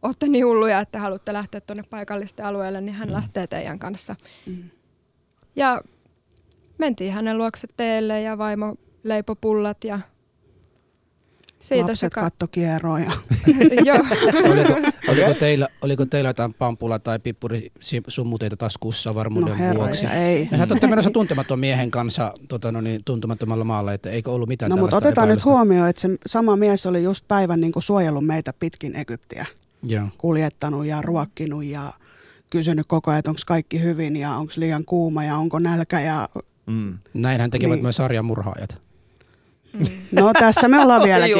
olette niin hulluja, että haluatte lähteä tuonne paikallisten alueelle, niin hän mm. lähtee teidän kanssa. Mm. Ja mentiin hänen luokse teille ja vaimo leipoi pullat ja siitä lapset ka- katto kieroja. oliko, oliko, teillä, oliko teillä jotain pampula tai pippurisummuteita taskussa varmuuden no vuoksi? Ei. Mehän olette menossa tuntematon miehen kanssa tota, no niin, tuntemattomalla maalla, että eikö ollut mitään no, tällaista epäilystä? Otetaan nyt huomioon, että se sama mies oli just päivän niin kuin suojellut meitä pitkin Egyptiä. Ja kuljettanut ja ruokkinut ja kysynyt koko ajan, että onko kaikki hyvin ja onko liian kuuma ja onko nälkä. Ja mm. näinhän tekevät niin myös sarjamurhaajat. No tässä me ollaan vieläkin.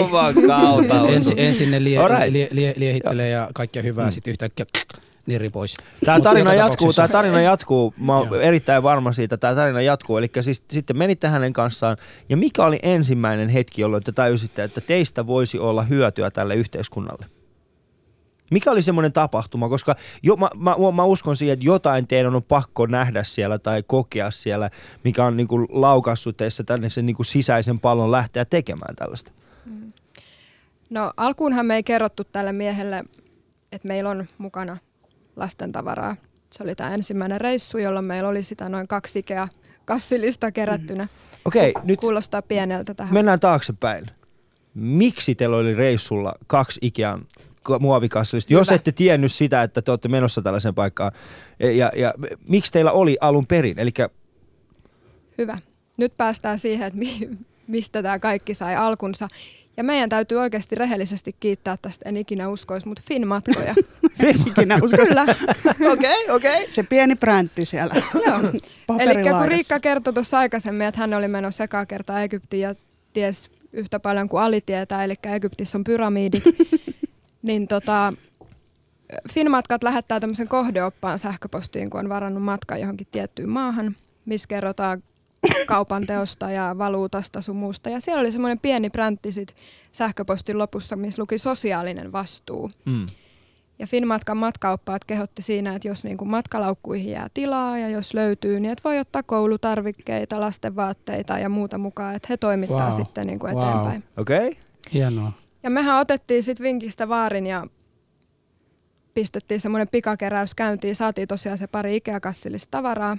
Ensin ensi ne lie, lie, lie, liehittelee ja kaikkea hyvää, mm. sitten yhtäkkiä nirri pois. Tämä tarina jatkuu, tämä tarina jatkuu. Mä oon erittäin varma siitä, tämä tarina jatkuu. Eli siis, sitten menitte hänen kanssaan. Ja mikä oli ensimmäinen hetki, jolloin te tajusitte, että teistä voisi olla hyötyä tälle yhteiskunnalle? Mikä oli semmoinen tapahtuma? Koska jo, mä, mä, mä uskon siihen, että jotain teidän on pakko nähdä siellä tai kokea siellä, mikä on niin kuin laukaissut teissä tänne sen niin kuin sisäisen pallon lähteä tekemään tällaista. No alkuunhan me ei kerrottu tälle miehelle, että meillä on mukana lastentavaraa. Se oli tämä ensimmäinen reissu, jolloin meillä oli sitä noin kaksi ikea kassillista kerättynä. Mm-hmm. Okei, nyt kuulostaa pieneltä tähän. Mennään taaksepäin. Miksi teillä oli reissulla kaksi Ikean muovikassillista, jos ette tiennyt sitä, että te olette menossa tällaiseen paikkaan. Ja, ja miksi teillä oli alun perin? Elikkä hyvä. Nyt päästään siihen, että mi- mistä tämä kaikki sai alkunsa. Ja meidän täytyy oikeasti rehellisesti kiittää tästä, en ikinä uskoisi, mutta Finmatkoja. Ikinä uskoisi? Kyllä. Okei, okei. Se pieni präntti siellä. Joo. Elikkä kun Riikka kertoi tuossa aikaisemmin, että hän oli menossa ekaa kertaa Egyptiin ja ties yhtä paljon kuin Ali tietää, eli Egyptissä on pyramidit. Niin tota, Finmatkat lähettää tämmöisen kohdeoppaan sähköpostiin, kun on varannut matkan johonkin tiettyyn maahan, missä kerrotaan kaupan teosta ja valuutasta sun muusta. Ja siellä oli semmoinen pieni präntti sit sähköpostin lopussa, missä luki sosiaalinen vastuu. Mm. Ja Finmatkan matkaoppaat kehotti siinä, että jos niinku matkalaukkuihin jää tilaa ja jos löytyy, niin et voi ottaa koulutarvikkeita, lastenvaatteita ja muuta mukaan, että he toimittaa wow. sitten niinku eteenpäin. Wow. Okei, okay. Hienoa. Ja mehän otettiin sitten vinkistä vaarin ja pistettiin semmoinen pikakeräys käyntiin. Saatiin tosiaan se pari Ikea-kassillista tavaraa.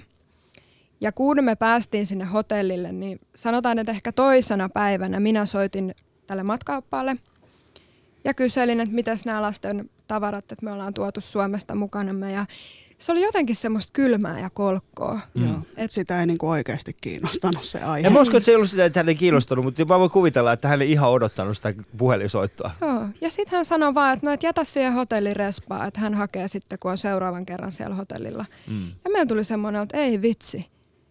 Ja kun me päästiin sinne hotellille, niin sanotaan, että ehkä toisena päivänä minä soitin tälle matkaoppaalle ja kyselin, että mitäs nämä lasten tavarat, että me ollaan tuotu Suomesta mukanamme. Ja se oli jotenkin semmoista kylmää ja kolkkoa. Mm. Et sitä ei niinku oikeasti kiinnostanut se aihe. En usko, että se ei ollut sitä, että hän ei kiinnostanut, mutta mä voin kuvitella, että hän ei ihan odottanut sitä puhelinsoittoa. Joo, ja sitten hän sanoi vaan, että no et jätä siihen hotellirespaan, että hän hakee sitten, kun on seuraavan kerran siellä hotellilla. Mm. Ja meillä tuli semmoinen, että ei vitsi,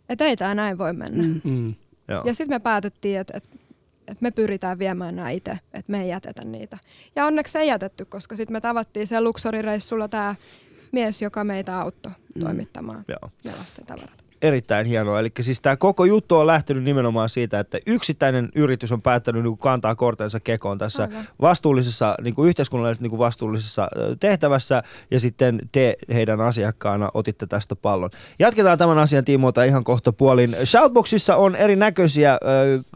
että ei tämä näin voi mennä. Mm. Mm. Ja sitten me päätettiin, että et, et me pyritään viemään nämä itse, että me ei jätetä niitä. Ja onneksi ei jätetty, koska sitten me tavattiin siellä Luxorireissulla tämä mies, joka meitä auttoi toimittamaan mm. lasten tavarat. Erittäin hienoa. Eli siis tämä koko juttu on lähtenyt nimenomaan siitä, että yksittäinen yritys on päättänyt niin kuin kantaa kortensa kekoon tässä Aivan. vastuullisessa, niin kuin yhteiskunnallisesti niin kuin vastuullisessa tehtävässä, ja sitten te heidän asiakkaana otitte tästä pallon. Jatketaan tämän asian tiimoilta ihan kohta puolin. Shoutboxissa on erinäköisiä,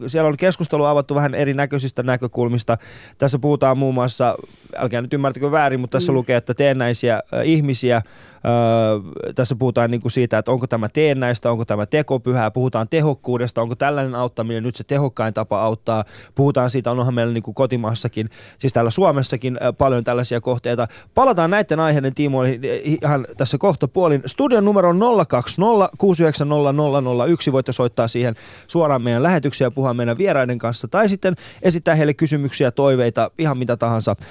siellä on keskustelu avattu vähän erinäköisistä näkökulmista. Tässä puhutaan muun muassa, älkää nyt ymmärtäkö väärin, mutta tässä mm. lukee, että teennäisiä ihmisiä. Öö, tässä puhutaan niin kuin siitä, että onko tämä teennäistä, onko tämä tekopyhää, puhutaan tehokkuudesta, onko tällainen auttaminen nyt se tehokkain tapa auttaa, puhutaan siitä, onhan meillä niin kuin kotimaassakin, siis täällä Suomessakin äh, paljon tällaisia kohteita. Palataan näiden aiheiden tiimoihin ihan tässä kohta puolin. Studion numero on nolla kaksi nolla kuusi yhdeksän nolla nolla nolla yksi, voitte soittaa siihen suoraan meidän lähetyksiä ja puhua meidän vieraiden kanssa, tai sitten esittää heille kysymyksiä, toiveita, ihan mitä tahansa. Öö,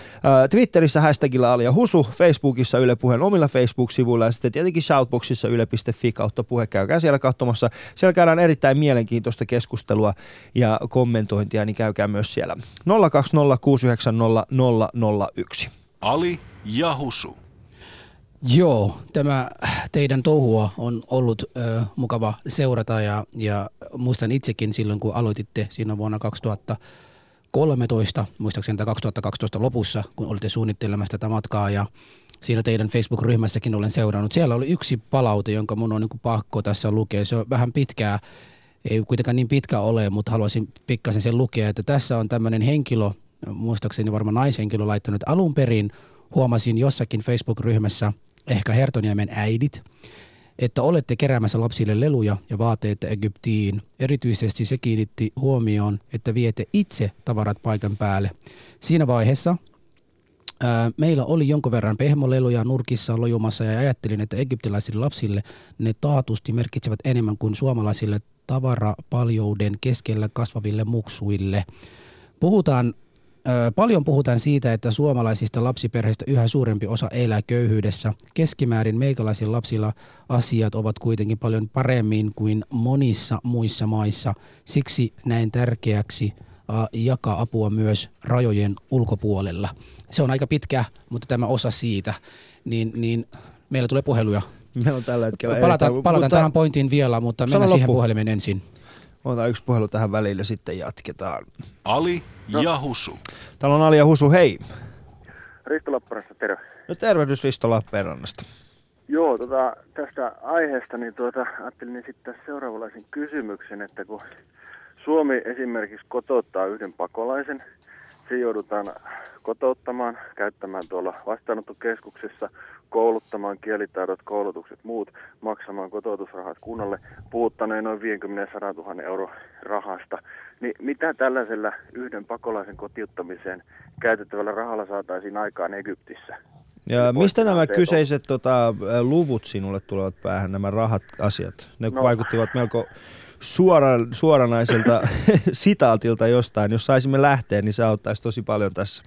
Twitterissä hashtagilla Alia Husu, Facebookissa Yle Puheen omilla Facebooksivuilla, ja sitten tietenkin shoutboxissa yle piste fi kautta puhe. Käykää siellä katsomassa. Siellä käydään erittäin mielenkiintoista keskustelua ja kommentointia, niin käykää myös siellä. nolla kaksi nolla kuusi yhdeksän nolla nolla nolla yksi. Ali ja Husu. Joo, tämä teidän touhua on ollut ö, mukava seurata ja, ja muistan itsekin silloin, kun aloititte siinä vuonna kaksituhattakolmetoista, muistaakseni kaksituhattakaksitoista lopussa, kun olitte suunnittelemassa tätä matkaa ja siinä teidän Facebook-ryhmässäkin olen seurannut. Siellä oli yksi palaute, jonka mun on niin kuin pakko tässä lukea. Se on vähän pitkää, ei kuitenkaan niin pitkä ole, mutta haluaisin pikkasen sen lukea, että tässä on tämmöinen henkilö, muistaakseni varmaan naishenkilö laittanut, että alun perin huomasin jossakin Facebook-ryhmässä, ehkä Hertoniemen äidit, että olette keräämässä lapsille leluja ja vaatteita Egyptiin. Erityisesti se kiinnitti huomioon, että viette itse tavarat paikan päälle. Siinä vaiheessa meillä oli jonkun verran pehmoleluja nurkissa lojumassa ja ajattelin, että egyptiläisille lapsille ne taatusti merkitsevät enemmän kuin suomalaisille tavarapaljouden keskellä kasvaville muksuille. Puhutaan, paljon puhutaan siitä, että suomalaisista lapsiperheistä yhä suurempi osa elää köyhyydessä. Keskimäärin meikäläisillä lapsilla asiat ovat kuitenkin paljon paremmin kuin monissa muissa maissa. Siksi näin tärkeäksi jakaa apua myös rajojen ulkopuolella. Se on aika pitkä, mutta tämä osa siitä, niin, niin meillä tulee puheluja. Meillä on tällä hetkellä. Palataan, erittäin, palataan mutta tähän pointiin vielä, mutta mennään siihen puhelimeen ensin. Otetaan yksi puhelu tähän välille, sitten jatketaan. Ali ja Husu. Täällä on Ali ja Husu, hei. Risto Lappeenrannasta, terve. No tervehdys Risto Lappeenrannasta. Joo, tota, tästä aiheesta niin tuota, ajattelin sitten seuraavanlaisen kysymyksen, että kun Suomi esimerkiksi kotouttaa yhden pakolaisen. Se joudutaan kotouttamaan, käyttämään tuolla vastaanottokeskuksessa, kouluttamaan kielitaidot, koulutukset, muut, maksamaan kotoutusrahat kunnalle, puuttaneen noin viisikymmentä–sata tuhatta euro rahasta. Niin mitä tällaisella yhden pakolaisen kotiuttamiseen käytettävällä rahalla saataisiin aikaan Egyptissä? Ja mistä nämä kyseiset tota, luvut sinulle tulevat päähän, nämä rahat-asiat? Ne no. vaikuttivat melko Suoran, suoranaiselta sitaatilta jostain. Jos saisimme lähteä, niin se auttaisi tosi paljon tässä.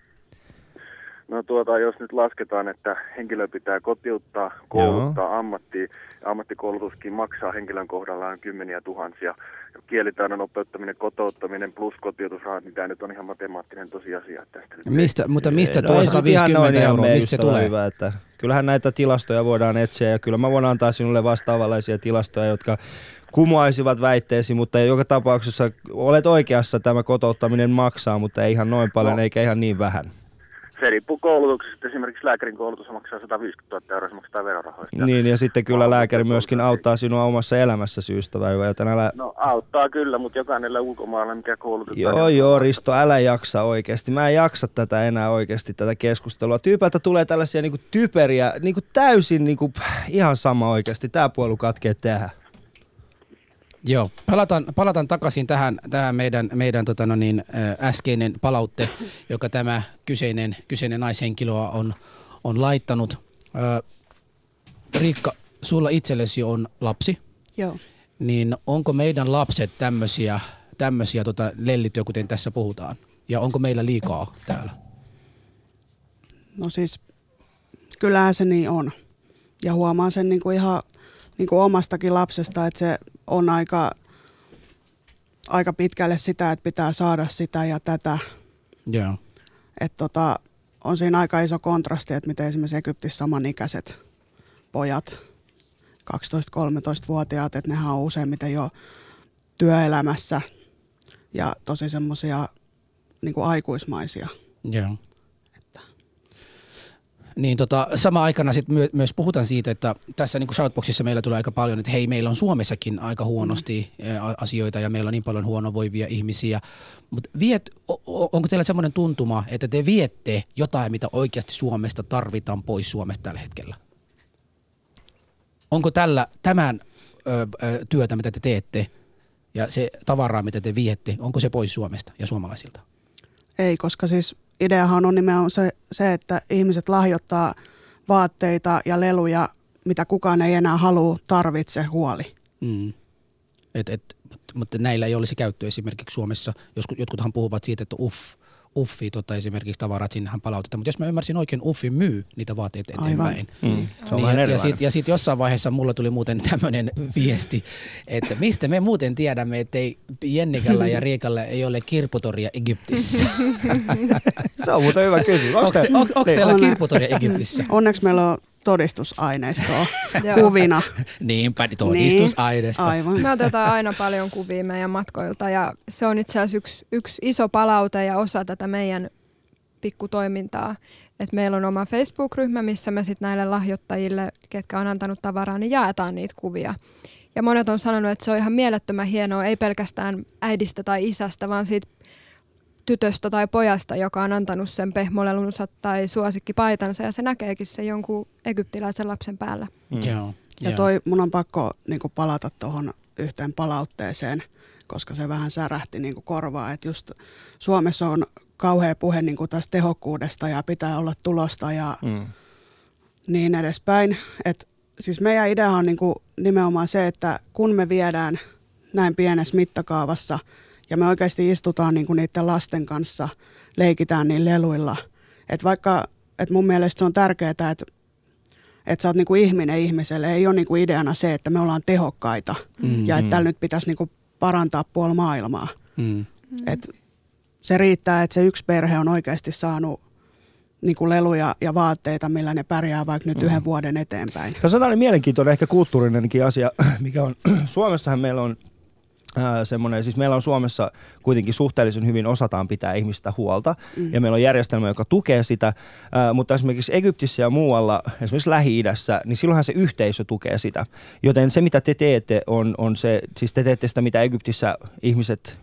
No tuota, jos nyt lasketaan, että henkilö pitää kotiuttaa, kouluttaa, Joo. ammattiin, ammattikoulutuskin maksaa henkilön kohdallaan kymmeniä tuhansia. Kielitaidon opettaminen, kotouttaminen plus kotiutusrahat, niin tämä nyt on ihan matemaattinen tosiasia tästä. Mistä, mutta mistä tuo sata viisikymmentä euroa, mistä se tulee? Hyvä, että kyllähän näitä tilastoja voidaan etsiä ja kyllä mä voin antaa sinulle vastaavanlaisia tilastoja, jotka kumoaisivat väitteesi, mutta joka tapauksessa olet oikeassa, tämä kotouttaminen maksaa, mutta ei ihan noin paljon no. eikä ihan niin vähän. Se riippuu koulutuksesta. Esimerkiksi lääkärin koulutus maksaa sata viisikymmentä tuhatta euroa, se maksaa verorahoista. Niin, ja sitten kyllä lääkäri myöskin auttaa sinua omassa elämässä syystä, vai joten älä... No auttaa kyllä, mutta jokainen ulkomailla, mikä koulutetaan... Joo, joo, Risto, älä jaksa oikeasti. Mä en jaksa tätä enää oikeasti, tätä keskustelua. Tyypältä tulee tällaisia niinku typeriä, niinku täysin niinku, ihan sama oikeasti. Tää puolu katkee tähän. Joo, palataan, palataan takaisin tähän, tähän meidän, meidän tota no niin, äskeinen palautte, joka tämä kyseinen, kyseinen naishenkilöä on, on laittanut. Ö, Riikka, sulla itsellesi on lapsi. Joo. Niin onko meidän lapset tämmöisiä, tämmöisiä tota lellityö, kuten tässä puhutaan? Ja onko meillä liikaa täällä? No siis, kyllähän se niin on. Ja huomaan sen niinku ihan niinku omastakin lapsesta, että se... on aika, aika pitkälle sitä, että pitää saada sitä ja tätä. Yeah. Et tota, on siinä aika iso kontrasti, että miten esimerkiksi Egyptissä samanikäiset pojat kaksitoista-kolmetoistavuotiaat, että nehän on useimmiten jo työelämässä ja tosi semmoisia niin kuin aikuismaisia. Joo. Että. Niin tota, sama aikana sit myö- myös puhutaan siitä, että tässä niin kuin Shoutboxissa meillä tulee aika paljon, että hei, meillä on Suomessakin aika huonosti mm-hmm. asioita ja meillä on niin paljon huonovoivia ihmisiä. Mut viet, onko teillä semmoinen tuntuma, että te viette jotain, mitä oikeasti Suomesta tarvitaan pois Suomesta tällä hetkellä? Onko tällä, tämän ö, ö, työtä, mitä te teette ja se tavaraa, mitä te viette, onko se pois Suomesta ja suomalaisilta? Ei, koska siis ideahan on nimenomaan se, se, että ihmiset lahjoittaa vaatteita ja leluja, mitä kukaan ei enää halua, tarvitse, huoli. Mm. Et, et, mutta näillä ei olisi käyttöä esimerkiksi Suomessa. Joskus, jotkuthan puhuvat siitä, että uff, Uffi tota, esimerkiksi tavarat sinnehän palautetaan, mutta jos mä ymmärsin oikein, Uffi myy niitä vaatteita eteenpäin. Mm. Niin, ja sitten sit jossain vaiheessa mulla tuli muuten tämmöinen viesti, että mistä me muuten tiedämme, ettei Jennikällä ja Riikalla ei ole kirpputoria Egyptissä. Se on muuten hyvä kysymys. Onko te, on, teillä on kirpputoria Egyptissä? Onneksi meillä on todistusaineistoa kuvina. Niinpä, todistusaineistoa. Niin, me otetaan aina paljon kuvia meidän matkoilta ja se on itse asiassa yksi, yksi iso palaute ja osa tätä meidän pikkutoimintaa. Et meillä on oma Facebook-ryhmä, missä me sitten näille lahjoittajille, ketkä on antanut tavaraa, niin jaetaan niitä kuvia. Ja monet on sanonut, että se on ihan mielettömän hienoa, ei pelkästään äidistä tai isästä, vaan siitä tytöstä tai pojasta, joka on antanut sen pehmolelunsa tai suosikkipaitansa ja se näkeekin se jonkun egyptiläisen lapsen päällä. Mm. Joo, ja toi joo. Mun on pakko niinku palata tuohon yhteen palautteeseen, koska se vähän särähti niinku korvaa, että just Suomessa on kauhea puhe niinku tästä tehokkuudesta ja pitää olla tulosta ja mm. niin edespäin. Et siis meidän idea on niinku nimenomaan se, että kun me viedään näin pienessä mittakaavassa ja me oikeasti istutaan niinku niiden lasten kanssa, leikitään niin leluilla. Et vaikka, et mun mielestä se on tärkeää, että et sä oot niinku ihminen ihmiselle. Ei ole niinku ideana se, että me ollaan tehokkaita mm-hmm. ja että täällä nyt pitäisi niinku parantaa puoli maailmaa. Mm. Et se riittää, että se yksi perhe on oikeasti saanut niinku leluja ja vaatteita, millä ne pärjää vaikka nyt mm-hmm. yhden vuoden eteenpäin. Tässä on tällainen mielenkiintoinen, ehkä kulttuurinenkin asia, mikä on Suomessahan meillä on. Semmoinen, siis meillä on Suomessa kuitenkin suhteellisen hyvin osataan pitää ihmistä huolta mm. ja meillä on järjestelmä, joka tukee sitä, äh, mutta esimerkiksi Egyptissä ja muualla, esimerkiksi Lähi-idässä, niin silloinhan se yhteisö tukee sitä. Joten se, mitä te teette, on, on se, siis te teette sitä, mitä Egyptissä ihmiset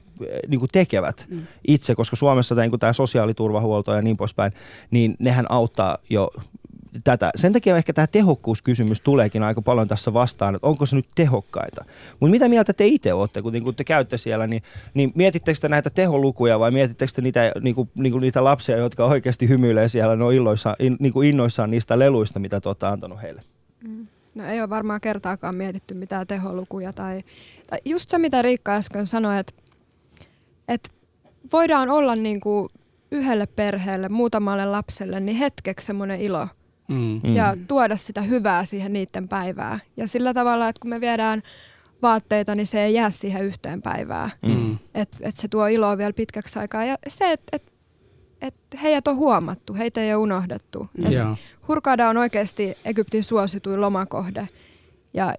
niin kuin tekevät mm. itse, koska Suomessa niin kuin tämä sosiaaliturvahuolto ja niin poispäin, niin nehän auttaa jo tätä. Sen takia ehkä tämä tehokkuuskysymys tuleekin aika paljon tässä vastaan, että onko se nyt tehokkaita. Mutta mitä mieltä te itse olette, kun, kun te käytte siellä, niin, niin mietittekö te näitä teholukuja vai mietittekö te niitä, niinku, niinku niitä lapsia, jotka oikeasti hymyilee siellä, ne on illoissaan, in, niinku innoissaan niistä leluista, mitä te olette antanut heille? Mm. No ei ole varmaan kertaakaan mietitty mitään teholukuja. Tai, tai just se, mitä Riikka äsken sanoi, että, että voidaan olla niinku yhdelle perheelle, muutamalle lapselle, niin hetkeksi semmoinen ilo. Mm. Ja tuoda sitä hyvää siihen niiden päivään. Ja sillä tavalla, että kun me viedään vaatteita, niin se ei jää siihen yhteen päivään. Mm. Että et se tuo iloa vielä pitkäksi aikaa. Ja se, että et, et heidät on huomattu, heitä ei ole unohdettu. Mm. Yeah. Hurghada on oikeasti Egyptin suosituin lomakohde. Ja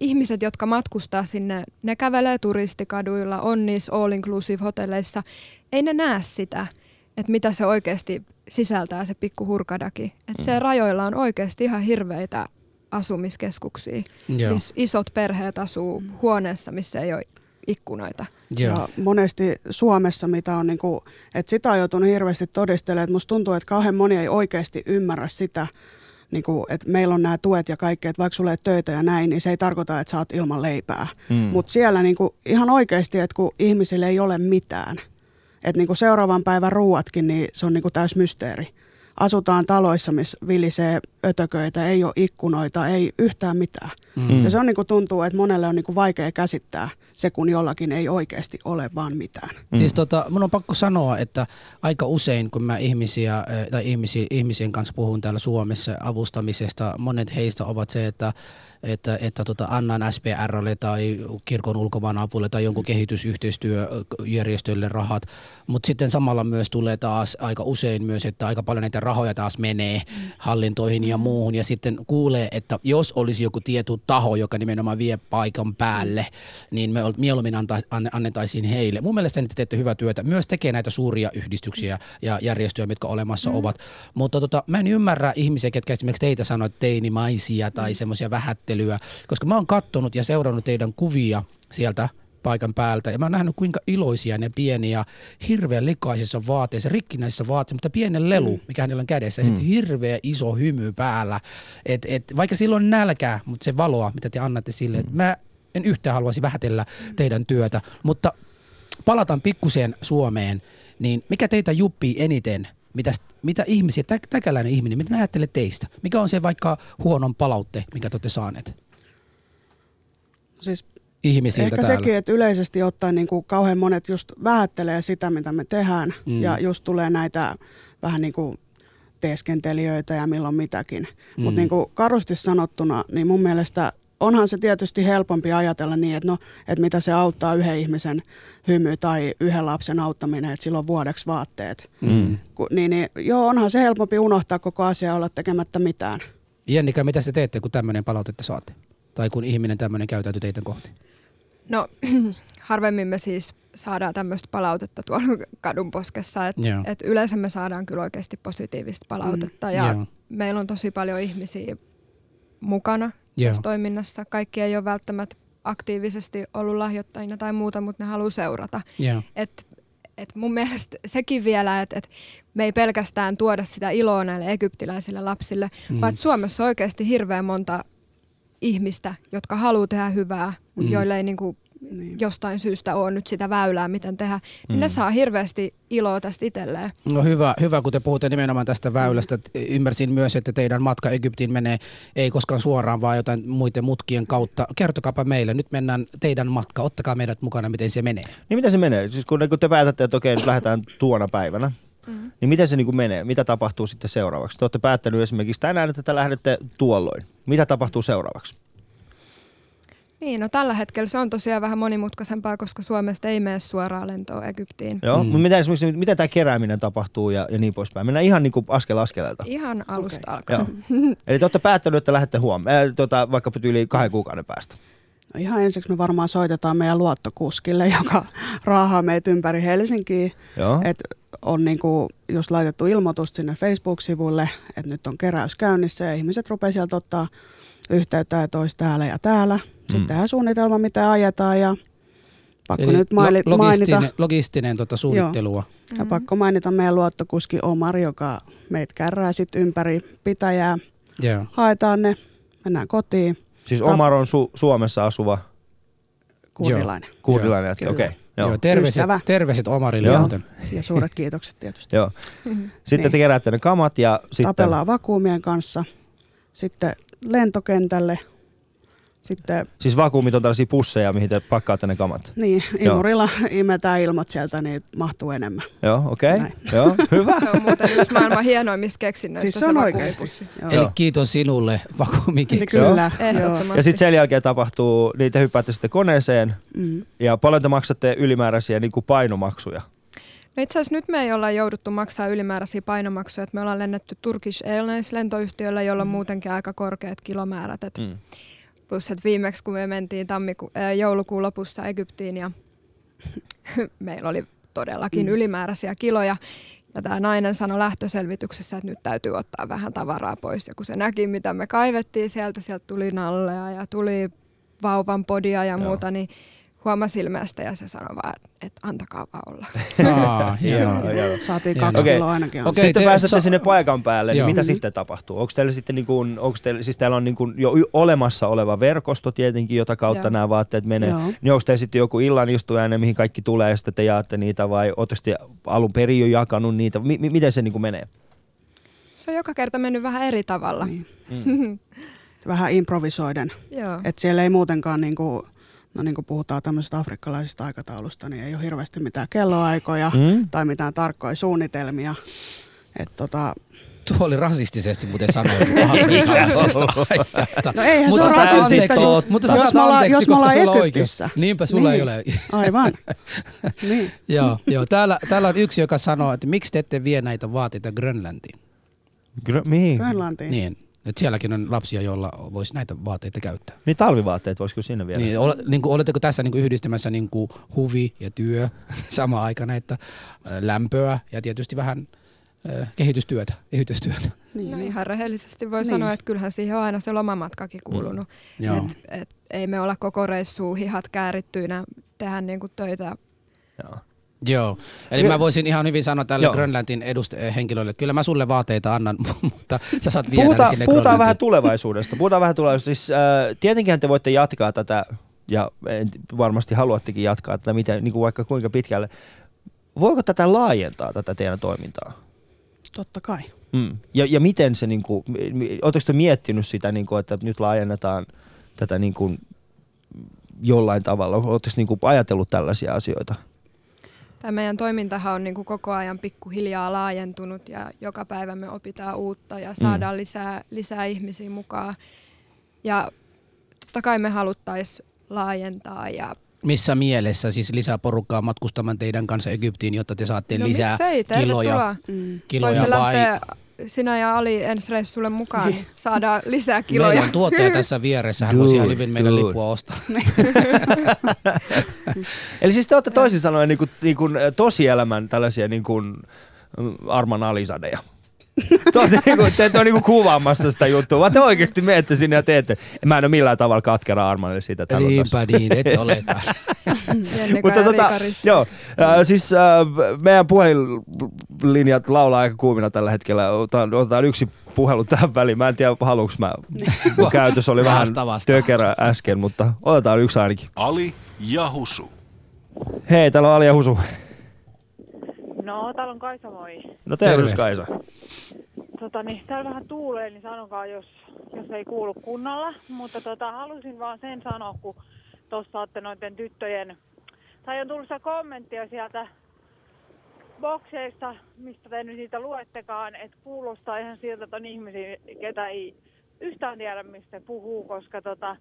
ihmiset, jotka matkustaa sinne, ne kävelee turistikaduilla, on niissä all-inclusive hotelleissa. Ei ne näe sitä, että mitä se oikeasti sisältää se pikku Hurghadakin. Että mm. siellä rajoilla on oikeasti ihan hirveitä asumiskeskuksia. Joo. Missä isot perheet asuu huoneessa, missä ei ole ikkunoita. Joo. Ja monesti Suomessa, mitä on niinku, että sitä on joutunut hirveästi todistelemaan, että musta tuntuu, että kauhean moni ei oikeasti ymmärrä sitä, niinku, että meillä on nämä tuet ja kaikki, että vaikka sulla ei töitä ja näin, niin se ei tarkoita, että sä oot ilman leipää. Mm. Mutta siellä niinku, ihan oikeasti, että kun ihmisillä ei ole mitään, että niinku seuraavan päivän ruuatkin, niin se on niinku täys mysteeri. Asutaan taloissa, missä vilisee ötököitä, ei ole ikkunoita, ei yhtään mitään. Mm. Ja se on niinku tuntuu, että monelle on niinku vaikea käsittää se, kun jollakin ei oikeasti ole vaan mitään. Mm. Siis tota, mun on pakko sanoa, että aika usein, kun mä ihmisiä, tai ihmisiä, ihmisien kanssa puhun täällä Suomessa avustamisesta, monet heistä ovat se, että että, että tota, annan S P R:lle tai kirkon ulkomaanapulle tai jonkun kehitysyhteistyöjärjestölle rahat. Mutta sitten samalla myös tulee taas aika usein myös, että aika paljon näitä rahoja taas menee hallintoihin ja muuhun. Ja sitten kuulee, että jos olisi joku tietty taho, joka nimenomaan vie paikan päälle, niin me mieluummin anta, annettaisiin heille. Mun mielestä te teette hyvää työtä. Myös tekee näitä suuria yhdistyksiä ja järjestöjä, mitkä olemassa mm. ovat. Mutta tota, mä en ymmärrä ihmisiä, ketkä esimerkiksi teitä sanoo teinimaisia tai semmoisia vähättelyä, koska mä oon katsonut ja seurannut teidän kuvia sieltä paikan päältä. Ja mä oon nähnyt, kuinka iloisia ne pieniä, hirveän likaisissa vaateissa, rikkinäisissä vaateissa, mutta pienen lelu, mikä hänellä on kädessä. Ja mm. sitten hirveä iso hymy päällä. Et, et, vaikka sillä on nälkää, mutta se valoa, mitä te annatte sille. Mm. Mä en yhtään haluaisi vähätellä teidän työtä, mutta palataan pikkuseen Suomeen. Niin mikä teitä juppii eniten? Mitä, mitä ihmisiä, tä, täkäläinen ihminen, mitä ajattelee teistä? Mikä on se vaikka huonon palautte, mikä te olette saaneet? Siis ihmisiltä ehkä täällä. Sekin, että yleisesti ottaen niin kuin kauhean monet just vähättelee sitä, mitä me tehdään. Mm. Ja just tulee näitä vähän niin kuin teeskentelijöitä ja milloin mitäkin. Mm. Mutta niin kuin karusti sanottuna, niin mun mielestä onhan se tietysti helpompi ajatella niin, että no, että mitä se auttaa yhden ihmisen hymy tai yhden lapsen auttaminen, että silloin vuodeksi vaatteet. Mm. Ku, niin, niin, joo, onhan se helpompi unohtaa koko asia ja olla tekemättä mitään. Jennika, mitä se teette, kun tämmöinen palautetta saatte? Tai kun ihminen tämmöinen käytäytyy teitä kohti? No harvemmin me siis saadaan tämmöistä palautetta tuolla kadunposkessa, että et yleensä me saadaan kyllä oikeasti positiivista palautetta mm. ja yeah. meillä on tosi paljon ihmisiä mukana yeah. tässä toiminnassa. Kaikki ei ole välttämättä aktiivisesti ollut lahjoittajina tai muuta, mutta ne haluaa seurata. Yeah. Et, et mun mielestä sekin vielä, että et me ei pelkästään tuoda sitä iloa näille egyptiläisille lapsille, mm. vaan Suomessa oikeasti hirveän monta ihmistä, jotka haluaa tehdä hyvää, mutta mm. joille ei niin kuin niin. jostain syystä ole nyt sitä väylää, miten tehdä, niin mm. ne saa hirveästi iloa tästä itselleen. No hyvä, hyvä, kun te puhutte nimenomaan tästä väylästä. Ymmärsin myös, että teidän matka Egyptiin menee ei koskaan suoraan, vaan jotain muiden mutkien kautta. Kertokaapa meille, nyt mennään teidän matka, ottakaa meidät mukana, miten se menee. Niin miten se menee? Siis kun te päätätte, että okei, nyt lähdetään tuona päivänä. Mm-hmm. Niin miten se niin kuin menee? Mitä tapahtuu sitten seuraavaksi? Te olette päättäneet esimerkiksi tänään, että te lähdette tuolloin. Mitä tapahtuu seuraavaksi? Niin, no tällä hetkellä se on tosiaan vähän monimutkaisempaa, koska Suomesta ei mene suoraan lentoa Egyptiin. Joo, mm. miten esimerkiksi, miten tämä kerääminen tapahtuu ja, ja niin poispäin? Mennään ihan niin kuin askel askeleelta. Ihan alusta okay. alkaen. Eli te olette päättäneet, että lähdette huomenna, äh, tota, vaikka yli kahden kuukauden päästä. No ihan ensiksi me varmaan soitetaan meidän luottokuskille, joka raahaa meitä ympäri Helsinkiä. Joo. Et on niinku just laitettu ilmoitus sinne Facebook-sivuille, että nyt on keräys käynnissä ja ihmiset rupeaa sieltä ottaa yhteyttä, että olisi täällä ja täällä. Sitten mm. tehdään suunnitelma, mitä ajetaan ja pakko eli nyt maili- lo- logistinen, mainita. Logistinen tota suunnittelua. Mm-hmm. Ja pakko mainita meidän luottokuski Omar, joka meitä kärrää sitten ympäri pitäjää. Yeah. Haetaan ne, mennään kotiin. Siis Omar on su- Suomessa asuva? Kurdilainen. Kurdilainen, okei. Okay. Joo. Joo, terveiset, terveiset Omarille. Joo. Ja suuret kiitokset tietysti. Joo. Mm-hmm. Sitten niin. te keräätte ne kamat ja sitten tapellaan vakuumien kanssa. Sitten lentokentälle. Sitten siis vakuumit on tällaisia pusseja, mihin te pakkaatte ne kamat? Niin, imurilla imetään ilmat sieltä, niin mahtuu enemmän. Joo, okei. Okay. Joo, hyvä. Se on muuten yksi maailman hienoimmista keksinnöistä. Siis se on oikeasti. Eli kiitos sinulle vakuumikeksi. Kyllä. Ja sitten sen jälkeen tapahtuu, niin te hyppäätte sitten koneeseen, mm. ja paljon te maksatte ylimääräisiä niin kuin painomaksuja? No itse asiassa nyt me ei olla jouduttu maksaa ylimääräisiä painomaksuja, että me ollaan lennetty Turkish Airlines-lentoyhtiöllä, jolla on mm. muutenkin aika korkeat kilomäärät, että mm. plus, että viimeksi kun me mentiin tammiku- äh, joulukuun lopussa Egyptiin ja meillä oli todellakin mm. ylimääräisiä kiloja. Ja tämä nainen sanoi lähtöselvityksessä, että nyt täytyy ottaa vähän tavaraa pois. Ja kun se näki, mitä me kaivettiin sieltä, sieltä tuli nallea ja tuli vauvan podia ja muuta, niin huomasi ilmeestä ja se sanoi vaan, että antakaa vaan olla. Aa, hieno, hieno. Saatiin kaksi okay. kiloa ainakin. Okay, sitten te pääsette sa- sinne paikan päälle, niin mitä mm-hmm. sitten tapahtuu? Onko teillä sitten, niin kuin, onko teillä, siis teillä on niin kuin jo olemassa oleva verkosto tietenkin, jota kautta joo. nämä vaatteet menee. Joo. Niin onko teillä sitten joku illan istujainen, mihin kaikki tulee ja sitten te jaatte niitä vai ootteko te alun perin jo jakanut niitä? M- m- miten se niin kuin menee? Se on joka kerta mennyt vähän eri tavalla. Niin. Mm. Vähän improvisoiden. Että siellä ei muutenkaan niinku no niin kuin puhutaan tämmöisestä afrikkalaisesta aikataulusta, niin ei ole hirveästi mitään kelloaikoja mm. tai mitään tarkkoja suunnitelmia. Et tota tuo oli rasistisesti, muuten sanoin, afrikkalaisesta aikataulusta. No eihän mutta se ole rasistista. Mutta sä saat anteeksi, koska sulla on oikeus. Niinpä sulla niin. ei ole. Aivan. niin. joo, joo. Täällä, täällä on yksi, joka sanoo, että miksi te ette vie näitä vaatteita Grönlantiin? Gr- mihin? Grönlantiin. Niin. Et sielläkin on lapsia, joilla voisi näitä vaatteita käyttää. Niin talvivaatteet voisiko siinä vielä? Niin, ole, niin kuin, oletteko tässä niin kuin yhdistämässä niin kuin huvi ja työ samaan aikana, että lämpöä ja tietysti vähän äh, kehitystyötä, kehitystyötä? Niin, no ihan rehellisesti voi niin. sanoa, että kyllähän siihen on aina se lomamatkakin kuulunut. Mm. Et, et, ei me olla koko reissuun hihat käärittyinä, tehdään niin kuin töitä. Joo. Joo, eli mä voisin ihan hyvin sanoa tälle Grönlantin edust- henkilölle, että kyllä mä sulle vaateita annan, mutta sä saat viedä puhutaan, sinne puhutaan vähän tulevaisuudesta. Puhutaan vähän tulevaisuudesta. Siis, äh, tietenkin te voitte jatkaa tätä, ja varmasti haluattekin jatkaa tätä, miten, niin kuin vaikka kuinka pitkälle. Voiko tätä laajentaa, tätä teidän toimintaa? Totta kai. Mm. Ja, ja miten se, niin kuin, ootteko te miettinyt sitä, niin kuin, että nyt laajennetaan tätä niin kuin, jollain tavalla? Ootteko niin kuin, ajatellut tällaisia asioita? Tämä meidän toimintahan on niin kuin koko ajan pikkuhiljaa laajentunut ja joka päivä me opitaan uutta ja saadaan mm. lisää, lisää ihmisiä mukaan. Ja totta kai me haluttaisiin laajentaa. Ja missä mielessä siis lisää porukkaa matkustamaan teidän kanssa Egyptiin, jotta te saatte no, lisää miksei, kiloja, mm. kiloja voitte vai? Lähteä sinä ja Ali ensi reissulle mukaan, niin saadaan lisää kiloja. Meillä on tuottaja tässä vieressä, hän voisi ihan hyvin meidän lippua ostaa. Eli siis te olette toisin sanoen niin kuin, niin kuin tosielämän tällaisia niin kuin Arman alisadeja. Te olette niin kuin kuvaamassa sitä juttua, vaan te oikeasti menette sinne ja teette. Mä en ole millään tavalla katkera Armanille siitä, että hän niinpä niin, ette olekaan. Mutta tota, joo, äh, siis äh, meidän puhelinlinjat laulaa aika kuumina tällä hetkellä. Otan, otetaan yksi puhelu tähän väliin. Mä en tiedä, haluanko mä. Mun käytös oli vähän tökerä äsken, mutta otetaan yksi ainakin. Ali ja Husu. Hei, täällä on Ali ja Husu. No, täällä on Kaisa, moi. No terveys, Kaisa. Totani, täällä vähän tuulee, niin sanokaa, jos, jos ei kuulu kunnolla. Mutta tota, halusin vaan sen sanoa, kun tuossa olette noiden tyttöjen, tai on tullut sitä kommenttia sieltä bokseista, mistä te nyt niitä luettekaan, että kuulostaa ihan siltä, että on ihmisiä, ketä ei yhtään tiedä, mistä puhuu, koska tota,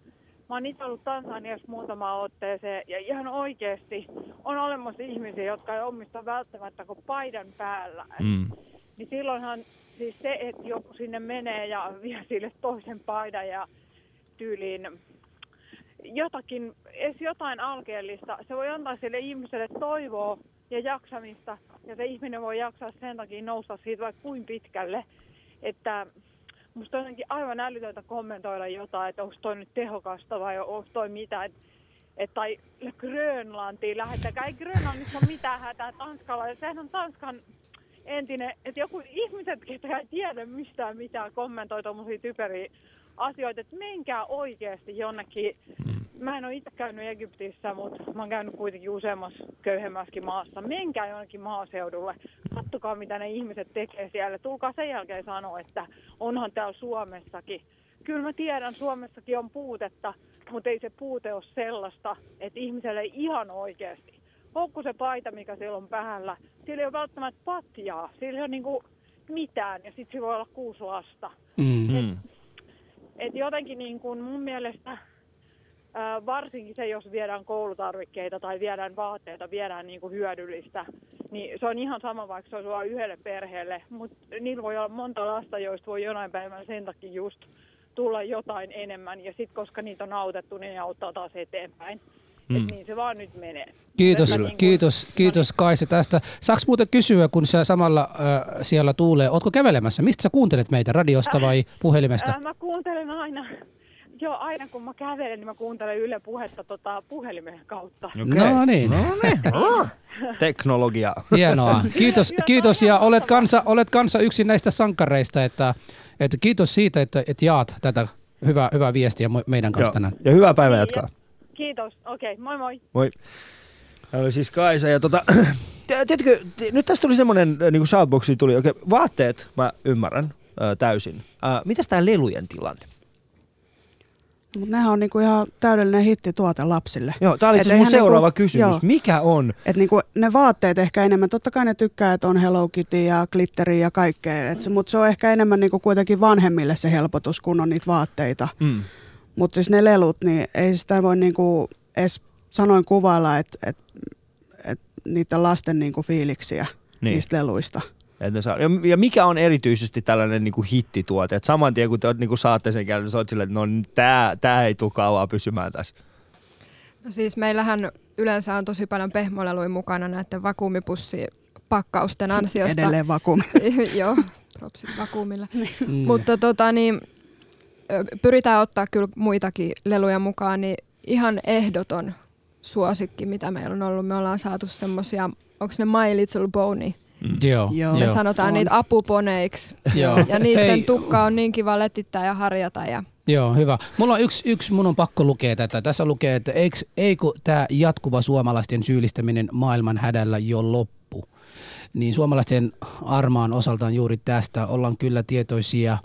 mä oon itse ollut Tansaniassa muutamaan otteeseen, ja ihan oikeasti on olemassa ihmisiä, jotka ei omista välttämättä kuin paidan päällä. Mm. Niin silloinhan siis se, että joku sinne menee ja vie sille toisen paidan ja tyyliin jotakin, edes jotain alkeellista, se voi antaa sille ihmiselle toivoa ja jaksamista, ja se ihminen voi jaksaa sen takia nousta siitä vaikka kuin pitkälle, että musta on aivan älytöntä kommentoida jotain, että onko toi nyt tehokasta vai onko toi mitään, että et, tai Grönlantiin lähettäkään, ei Grönlannissa ole mitään hätää Tanskalla, ja sehän on Tanskan entinen, että joku ihmiset, ketkä ei tiedä mistään mitään, kommentoi tommosia typeriä asioita, että menkää oikeasti jonnekin. Mä en ole itse käynyt Egyptissä, mutta mä oon käynyt kuitenkin useammassa köyhemmässäkin maassa. Menkää jonnekin maaseudulle. Katsokaa, mitä ne ihmiset tekee siellä. Tulkaa sen jälkeen sanoa, että onhan täällä Suomessakin. Kyllä mä tiedän, Suomessakin on puutetta, mutta ei se puute ole sellaista, että ihmiselle ei ihan oikeasti. Onko se paita, mikä siellä on päällä? Siellä ei ole välttämättä patjaa. Siellä ei ole niinku mitään, ja sitten sillä voi olla kuusi lasta. Mm-hmm. Et, et jotenkin niin kun mun mielestä... Äh, varsinkin se, jos viedään koulutarvikkeita tai viedään vaatteita, viedään niinku hyödyllistä, niin se on ihan sama, vaikka se on vain yhdelle perheelle. Mutta niillä voi olla monta lasta, joista voi jonain päivänä sen takia just tulla jotain enemmän. Ja sitten, koska niitä on autettu, niin ne auttaa taas eteenpäin. Mm. Et niin se vaan nyt menee. Kiitos, niin kiitos, kiitos Kaisa tästä. Saaks muuten kysyä, kun sä samalla äh, siellä tuulee, ootko kävelemässä? Mistä sä kuuntelet meitä, radiosta vai puhelimesta? Äh, mä kuuntelen aina. Joo, aina kun mä kävelen, niin mä kuuntelen Yle Puhetta tota, puhelimen kautta. Okay. No niin. No niin. Teknologia. Hienoa. Kiitos, kiitos ja olet kansa, olet kansa yksi näistä sankareista, että, että kiitos siitä, että, että jaat tätä hyvää, hyvää viestiä meidän kanssa Joo. tänään. Ja hyvää päivää jatkaa. Kiitos. Okei, okay. Moi moi. Moi. Oli siis Kaisa ja tota, tiedätkö, nyt tästä tuli semmoinen, niin kuin shoutboxiin tuli, okei, okay, vaatteet mä ymmärrän äh, täysin. Äh, mitäs tää lelujen tilanne? Mutta nehän on niinku ihan täydellinen hittituote lapsille. Joo, tämä oli siis mun seuraava niinku, kysymys. Joo. Mikä on? Et niinku ne vaatteet ehkä enemmän, totta kai ne tykkää, että on Hello Kitty ja glitteri ja kaikkea. Mutta se on ehkä enemmän niinku kuitenkin vanhemmille se helpotus, kun on niitä vaatteita. Mm. Mutta siis ne lelut, niin ei sitä voi niinku edes sanoin kuvailla, että et, et niiden lasten niinku fiiliksiä niin. niistä leluista. Että saa, ja, ja mikä on erityisesti tällainen niin kuin hittituote? Et saman tien kun te niin kuin saatte sen käydä, niin sä oot silleen, että no tää, tää ei tule kauaa pysymään tässä. No siis meillähän yleensä on tosi paljon pehmoleluja mukana näiden vakuumipussipakkausten ansiosta. Edelleen vakuumi. Joo, propsit vakuumilla. Mm. Mutta tota niin, pyritään ottaa kyllä muitakin leluja mukaan, niin ihan ehdoton suosikki, mitä meillä on ollut. Me ollaan saatu semmosia, onko ne My Little Pony? Mm. Joo. Joo. Me sanotaan on. niitä apuponeiksi. Joo. Ja niiden Hei. tukka on niin kiva letittää ja harjata ja... Joo, hyvä. Mulla on yksi, yksi, mun on pakko lukea tätä. Tässä lukee, että eikö, eikö tämä jatkuva suomalaisten syyllistäminen maailman hädällä jo loppu? Niin suomalaisten armaan osaltaan juuri tästä ollaan kyllä tietoisia.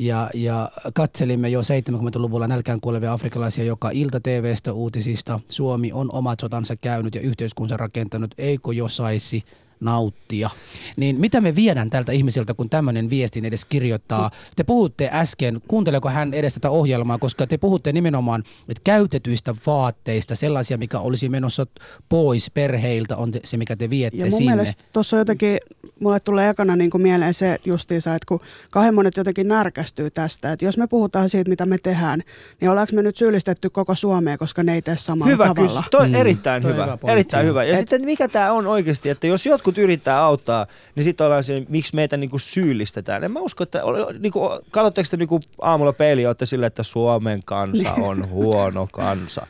Ja, ja katselimme jo seitsemänkymmentäluvulla nälkään kuolevia afrikkalaisia joka ilta T V:stä uutisista. Suomi on omat sotansa käynyt ja yhteiskunsa rakentanut, eikö jo saisi nauttia. Niin mitä me viedään tältä ihmiseltä, kun tämmöinen viestin edes kirjoittaa? Te puhutte äsken, kuunteleeko hän edes tätä ohjelmaa, koska te puhutte nimenomaan että käytetyistä vaatteista, sellaisia, mikä olisi menossa pois perheiltä, on se, mikä te viette sinne. Ja mun sinne. mielestä tuossa jotenkin, mulle tulee ekana niin kuin mieleen se justiinsa, että kun kahden monet jotenkin närkästyy tästä, että jos me puhutaan siitä, mitä me tehdään, niin ollaanko me nyt syyllistetty koko Suomea, koska ne ei tee samalla hyvä, tavalla. Kyllä. Toi, mm. erittäin Toi hyvä, hyvä erittäin hyvä. Ja Et, sitten mikä tämä on oikeasti, että jos jotkut yrittää auttaa, niin sitten ollaan siinä, miksi meitä niinku syyllistetään. En mä usko, että niinku, katsotteko te niinku aamulla peiliin, olette silleen, että Suomen kansa on huono kansa.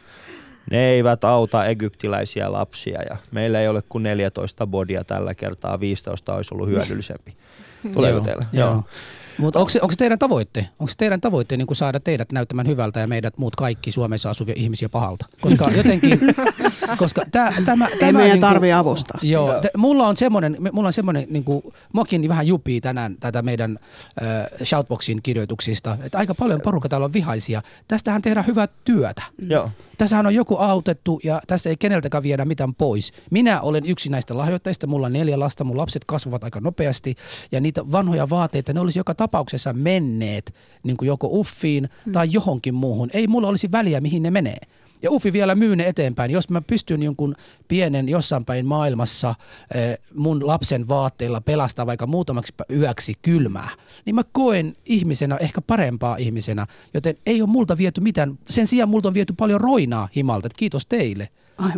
Ne eivät auta egyptiläisiä lapsia ja meillä ei ole kuin neljätoista bodia tällä kertaa, viisitoista olisi ollut hyödyllisempi. Tuleeko teillä? Joo. Joo. Mutta onko se teidän tavoitte? Onko se teidän tavoitte niin saada teidät näyttämään hyvältä ja meidät muut kaikki Suomessa asuvia ihmisiä pahalta? Koska jotenkin, koska tämä... tämä ei meidän niin tarvitse avustaa. Joo, t- mulla on semmoinen, mulla on semmoinen, niin kuin, muakin vähän jupii tänään tätä meidän äh, Shoutboxin kirjoituksista, että aika paljon porukka täällä on vihaisia. Tästähän tehdään hyvää työtä. Joo. Tässähän on joku autettu ja tässä ei keneltäkään viedä mitään pois. Minä olen yksi näistä lahjoittajista, mulla on neljä lasta, mun lapset kasvavat aika nopeasti ja niitä vanhoja vaateita, ne olisi joka tapauksessa menneet niin kuin joko Uffiin mm. tai johonkin muuhun. Ei mulla olisi väliä, mihin ne menee. Ja Uffi vielä myy ne eteenpäin. Jos mä pystyn jonkun pienen jossain päin maailmassa mun lapsen vaatteilla pelastaa vaikka muutamaksi yöksi kylmää, niin mä koen ihmisenä ehkä parempaa ihmisenä, joten ei ole multa viety mitään. Sen sijaan multa on viety paljon roinaa himalta, että kiitos teille.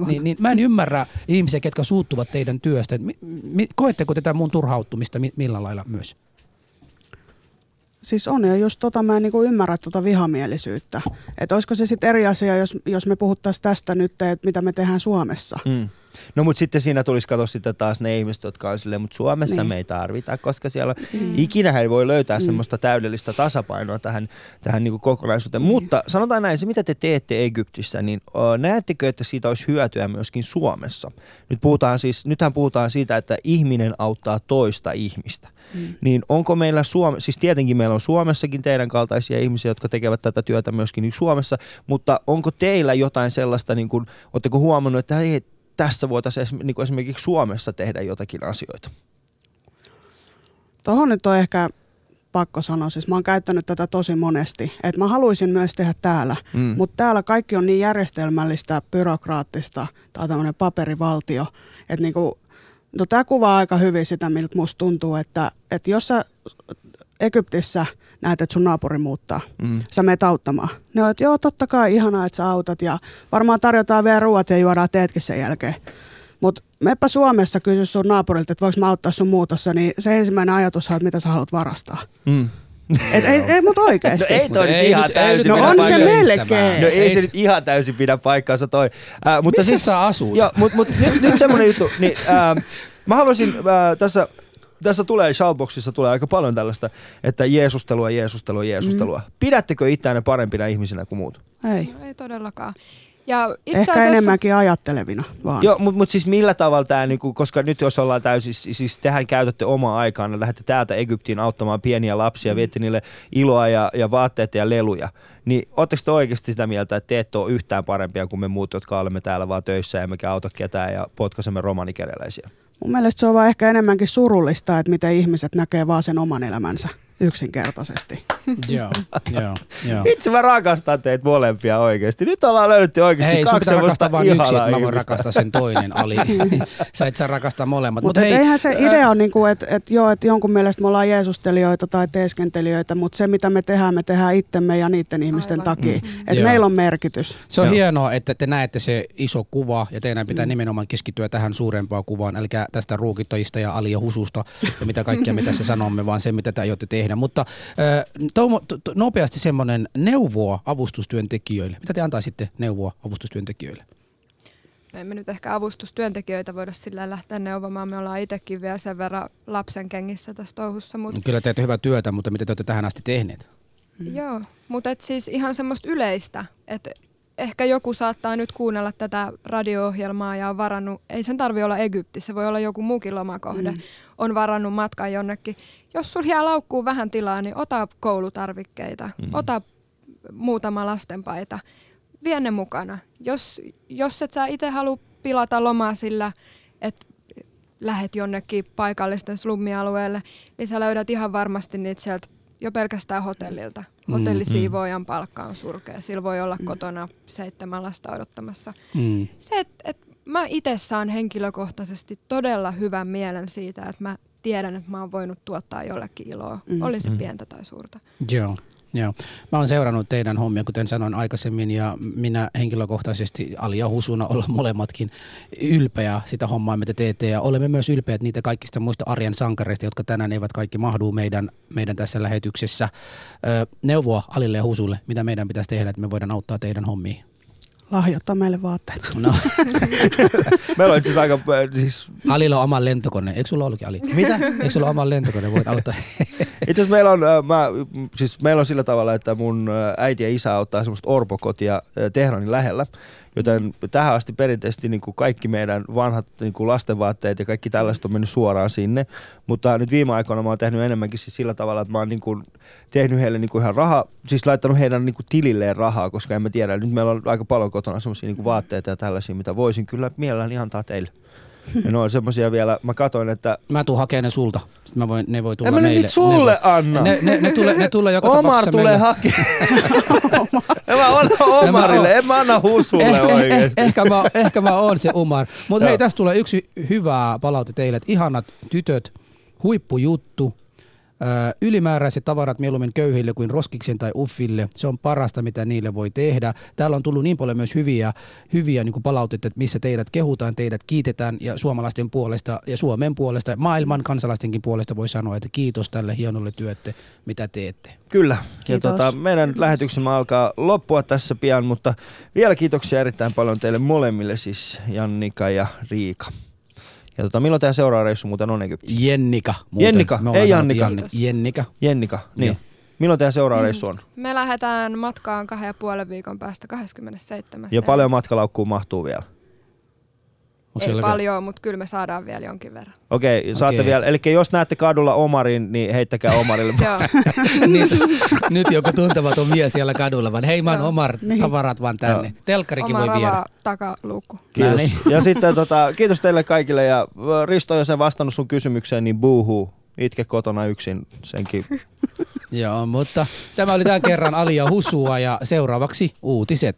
Niin, niin mä en ymmärrä ihmisiä, ketkä suuttuvat teidän työstä. Koetteko tätä mun turhauttumista millään lailla myös? Siis on, ja just tota mä en niinku ymmärrä tota vihamielisyyttä. Että olisiko se sitten eri asia, jos, jos me puhuttaisiin tästä nyt, että mitä me tehdään Suomessa. Mm. No mutta sitten siinä tulisi katsoa sitten taas ne ihmiset, jotka on silleen, mutta Suomessa niin. me ei tarvita, koska siellä niin. ikinä he voi löytää niin. semmoista täydellistä tasapainoa tähän, tähän niinku kokonaisuuteen. Niin. Mutta sanotaan näin, se mitä te teette Egyptissä, niin ö, näettekö, että siitä olisi hyötyä myöskin Suomessa? Nyt puhutaan siis, nythän puhutaan siitä, että ihminen auttaa toista ihmistä. Mm. Niin onko meillä Suome- siis tietenkin meillä on Suomessakin teidän kaltaisia ihmisiä, jotka tekevät tätä työtä myöskin Suomessa, mutta onko teillä jotain sellaista, niin kuin, ootteko huomannut, että hei, tässä voitaisiin esimerkiksi Suomessa tehdä jotakin asioita? Tuohon nyt on ehkä pakko sanoa, siis mä oon käyttänyt tätä tosi monesti, että mä haluaisin myös tehdä täällä, mm. mutta täällä kaikki on niin järjestelmällistä, byrokraattista tai tämmöinen paperivaltio, että niinku no tämä kuvaa aika hyvin sitä, miltä musta tuntuu, että, että jos sä Egyptissä näet, että sun naapuri muuttaa, mm. sä menet auttamaan. Ne on, että joo, totta kai, ihanaa, että sä autat ja varmaan tarjotaan vielä ruoat ja juodaan teetkin sen jälkeen. Mutta meppä Suomessa kysy sun naapurilta, että voiko mä auttaa sun muutossa, niin se ensimmäinen ajatus on, että mitä sä haluat varastaa. Mm. Et, ei, ei mut oikeesti. No ei toi ei ihan nyt, täysin ei pidä paikkaansa. No on se melkein. No ei se nyt ihan täysin pidä paikkaansa toi. Äh, mutta missä siis, sä asut? Joo, mut, mut nyt, nyt semmonen juttu. Niin, äh, mä haluaisin äh, tässä... Tässä tulee, Shoutboxissa tulee aika paljon tällaista, että jeesustelua, jeesustelua, jeesustelua. Mm. Pidättekö itseänne parempina ihmisinä kuin muut? Ei. No, ei todellakaan. Ja itse Ehkä asiassa... enemmänkin ajattelevina vaan. Joo, mutta mut siis millä tavalla tämä, niinku, koska nyt jos ollaan täysin, siis tehän käytätte omaa aikaanne, lähdette täältä Egyptiin auttamaan pieniä lapsia, mm. viette niille iloa ja, ja vaatteita ja leluja. Niin ootteko te oikeasti sitä mieltä, että te ette ole yhtään parempia kuin me muut, jotka olemme täällä vaan töissä, emmekä auta ketään ja potkaisemme romanikäräläisiä? Mun mielestä se on vaan ehkä enemmänkin surullista, että miten ihmiset näkee vaan sen oman elämänsä. yksinkertaisesti. Joo, joo, joo. Itse mä rakastan teitä molempia oikeasti. Nyt ollaan löydetty oikeasti hei, kaksi semmoista ihanaa yksi, ihmistä. Hei, mä voin rakastaa sen toinen, Ali. Sä et saa rakastaa molemmat. Mutta mut mut eihän se idea on, niinku, että et, et jonkun mielestä me ollaan jeesustelijoita tai teeskentelijöitä, mutta se mitä me tehdään, me tehdään itsemme ja niiden ihmisten aivan takia. Mm. Että meillä on merkitys. Se on joo. hienoa, että te näette se iso kuva ja teidän pitää mm. nimenomaan keskittyä tähän suurempaan kuvaan. Älkää tästä ruukittajista ja Ali ja Hususta ja mitä kaikkea me tässä sanomme, vaan se mitä te aiotte tehdä. Mutta nopeasti semmoinen neuvoa avustustyöntekijöille. Mitä te antaisitte neuvoa avustustyöntekijöille? Me emme nyt ehkä avustustyöntekijöitä voida sillä lähteä neuvomaan. Me ollaan itsekin vielä sen verran lapsen kengissä tässä touhussa. Mut... Kyllä teette hyvää työtä, mutta mitä te olette tähän asti tehneet? Mm. Joo, mutta et siis ihan semmoista yleistä, että ehkä joku saattaa nyt kuunnella tätä radio-ohjelmaa ja on varannut, ei sen tarvitse olla Egyptissä, se voi olla joku muukin lomakohde, mm. on varannut matkan jonnekin. Jos sulla jää laukkuun vähän tilaa, niin ota koulutarvikkeita, mm. ota muutama lastenpaita, vie ne mukana. Jos, jos et sä itse halua pilata lomaa sillä, että lähet jonnekin paikallisten slummialueelle, niin sä löydät ihan varmasti niitä sieltä jo pelkästään hotellilta. Hotellisiivoojan palkka on surkea. Sillä voi olla kotona seitsemän lasta odottamassa. Mm. Se, että et mä itse saan henkilökohtaisesti todella hyvän mielen siitä, että mä tiedän, että mä oon voinut tuottaa jollekin iloa. Mm. Oli se mm. pientä tai suurta. Joo. Joo. Mä oon seurannut teidän hommia, kuten sanoin aikaisemmin, ja minä henkilökohtaisesti Ali ja Husuna ollaan molemmatkin ylpeä sitä hommaa, mitä teette, ja olemme myös ylpeät niitä kaikista muista arjen sankareista, jotka tänään eivät kaikki mahdu meidän, meidän tässä lähetyksessä. Neuvoa Alille ja Husulle, mitä meidän pitäisi tehdä, että me voidaan auttaa teidän hommiin. Lahjoittaa meille vaatteita. No. Meillä on siis aika... Siis... Alilla on oma lentokone. Eikö sulla ollutkin, Ali? Mitä? Eikö sulla oma lentokone? Voit auttaa. Itse asiassa meillä on, mä, siis meillä on sillä tavalla, että mun äiti ja isä auttaa semmoista orpokotia Tehranin lähellä. Joten tähän asti perinteisesti niin kuin kaikki meidän vanhat niin kuin lastenvaatteet ja kaikki tällaiset on mennyt suoraan sinne. Mutta nyt viime aikoina mä oon tehnyt enemmänkin siis sillä tavalla, että mä oon niin kuin tehnyt heille niin kuin ihan rahaa, siis laittanut heidän niin kuin tililleen rahaa, koska en mä tiedä. Nyt meillä on aika paljon kotona semmoisia niin kuin vaatteita ja tällaisia, mitä voisin kyllä mielelläni antaa teille. Ja ne on semmosia vielä, mä katoin, että... Mä tuun hakemaan ne sulta. Mä voin, ne voi tulla meille. En mä ne nyt sulle anna. Ne, ne, ne tulee ne tule joka Omar tapauksessa meille. Omar tulee hakemaan. En mä anna Omarille, en mä anna Husulle eh, oikeesti. Eh, eh, ehkä, mä, ehkä mä oon se Omar. Mutta hei, tässä tulee yksi hyvä palaute teille. Ihanat tytöt, huippujuttu. Ylimääräiset tavarat mieluummin köyhille kuin roskiksen tai uffille. Se on parasta, mitä niille voi tehdä. Täällä on tullut niin paljon myös hyviä, hyviä niin kuin palautetta, että missä teidät kehutaan, teidät kiitetään ja suomalaisten puolesta ja Suomen puolesta, maailman kansalaistenkin puolesta voi sanoa, että kiitos tälle hienolle työlle, mitä teette. Kyllä. Ja tuota, meidän lähetyksemme alkaa loppua tässä pian, mutta vielä kiitoksia erittäin paljon teille molemmille, siis Jennika ja Riikka. Ja tota, milloin tämä seuraava reissu muuten on Egyptissä? Jennika. Muuten. Jennika, ei Jannika. Jennika. Jennika, niin. Ja. Milloin tämä seuraava reissu on? Me lähdetään matkaan kahden ja puolen viikon päästä kahdeskymmenesseitsemäs Ja paljon matkalaukkuun mahtuu vielä? Ei vielä paljon, mutta kyllä me saadaan vielä jonkin verran. Okei, okay, saatte okay. vielä. Eli jos näette kadulla Omarin, niin heittäkää Omarille. nyt, nyt joku tuntematon mies siellä kadulla, vaan hei mä oon Omar, tavarat vaan tänne. Joo. Telkkarikin Omar voi viedä. Omar takaluukku. Kiitos. Näin. Ja sitten tota, kiitos teille kaikille. Ja Risto, jos en vastannut sun kysymykseen, niin buuhuu. Itke kotona yksin senkin. Joo, mutta tämä oli tämän kerran Ali ja Husua ja seuraavaksi uutiset.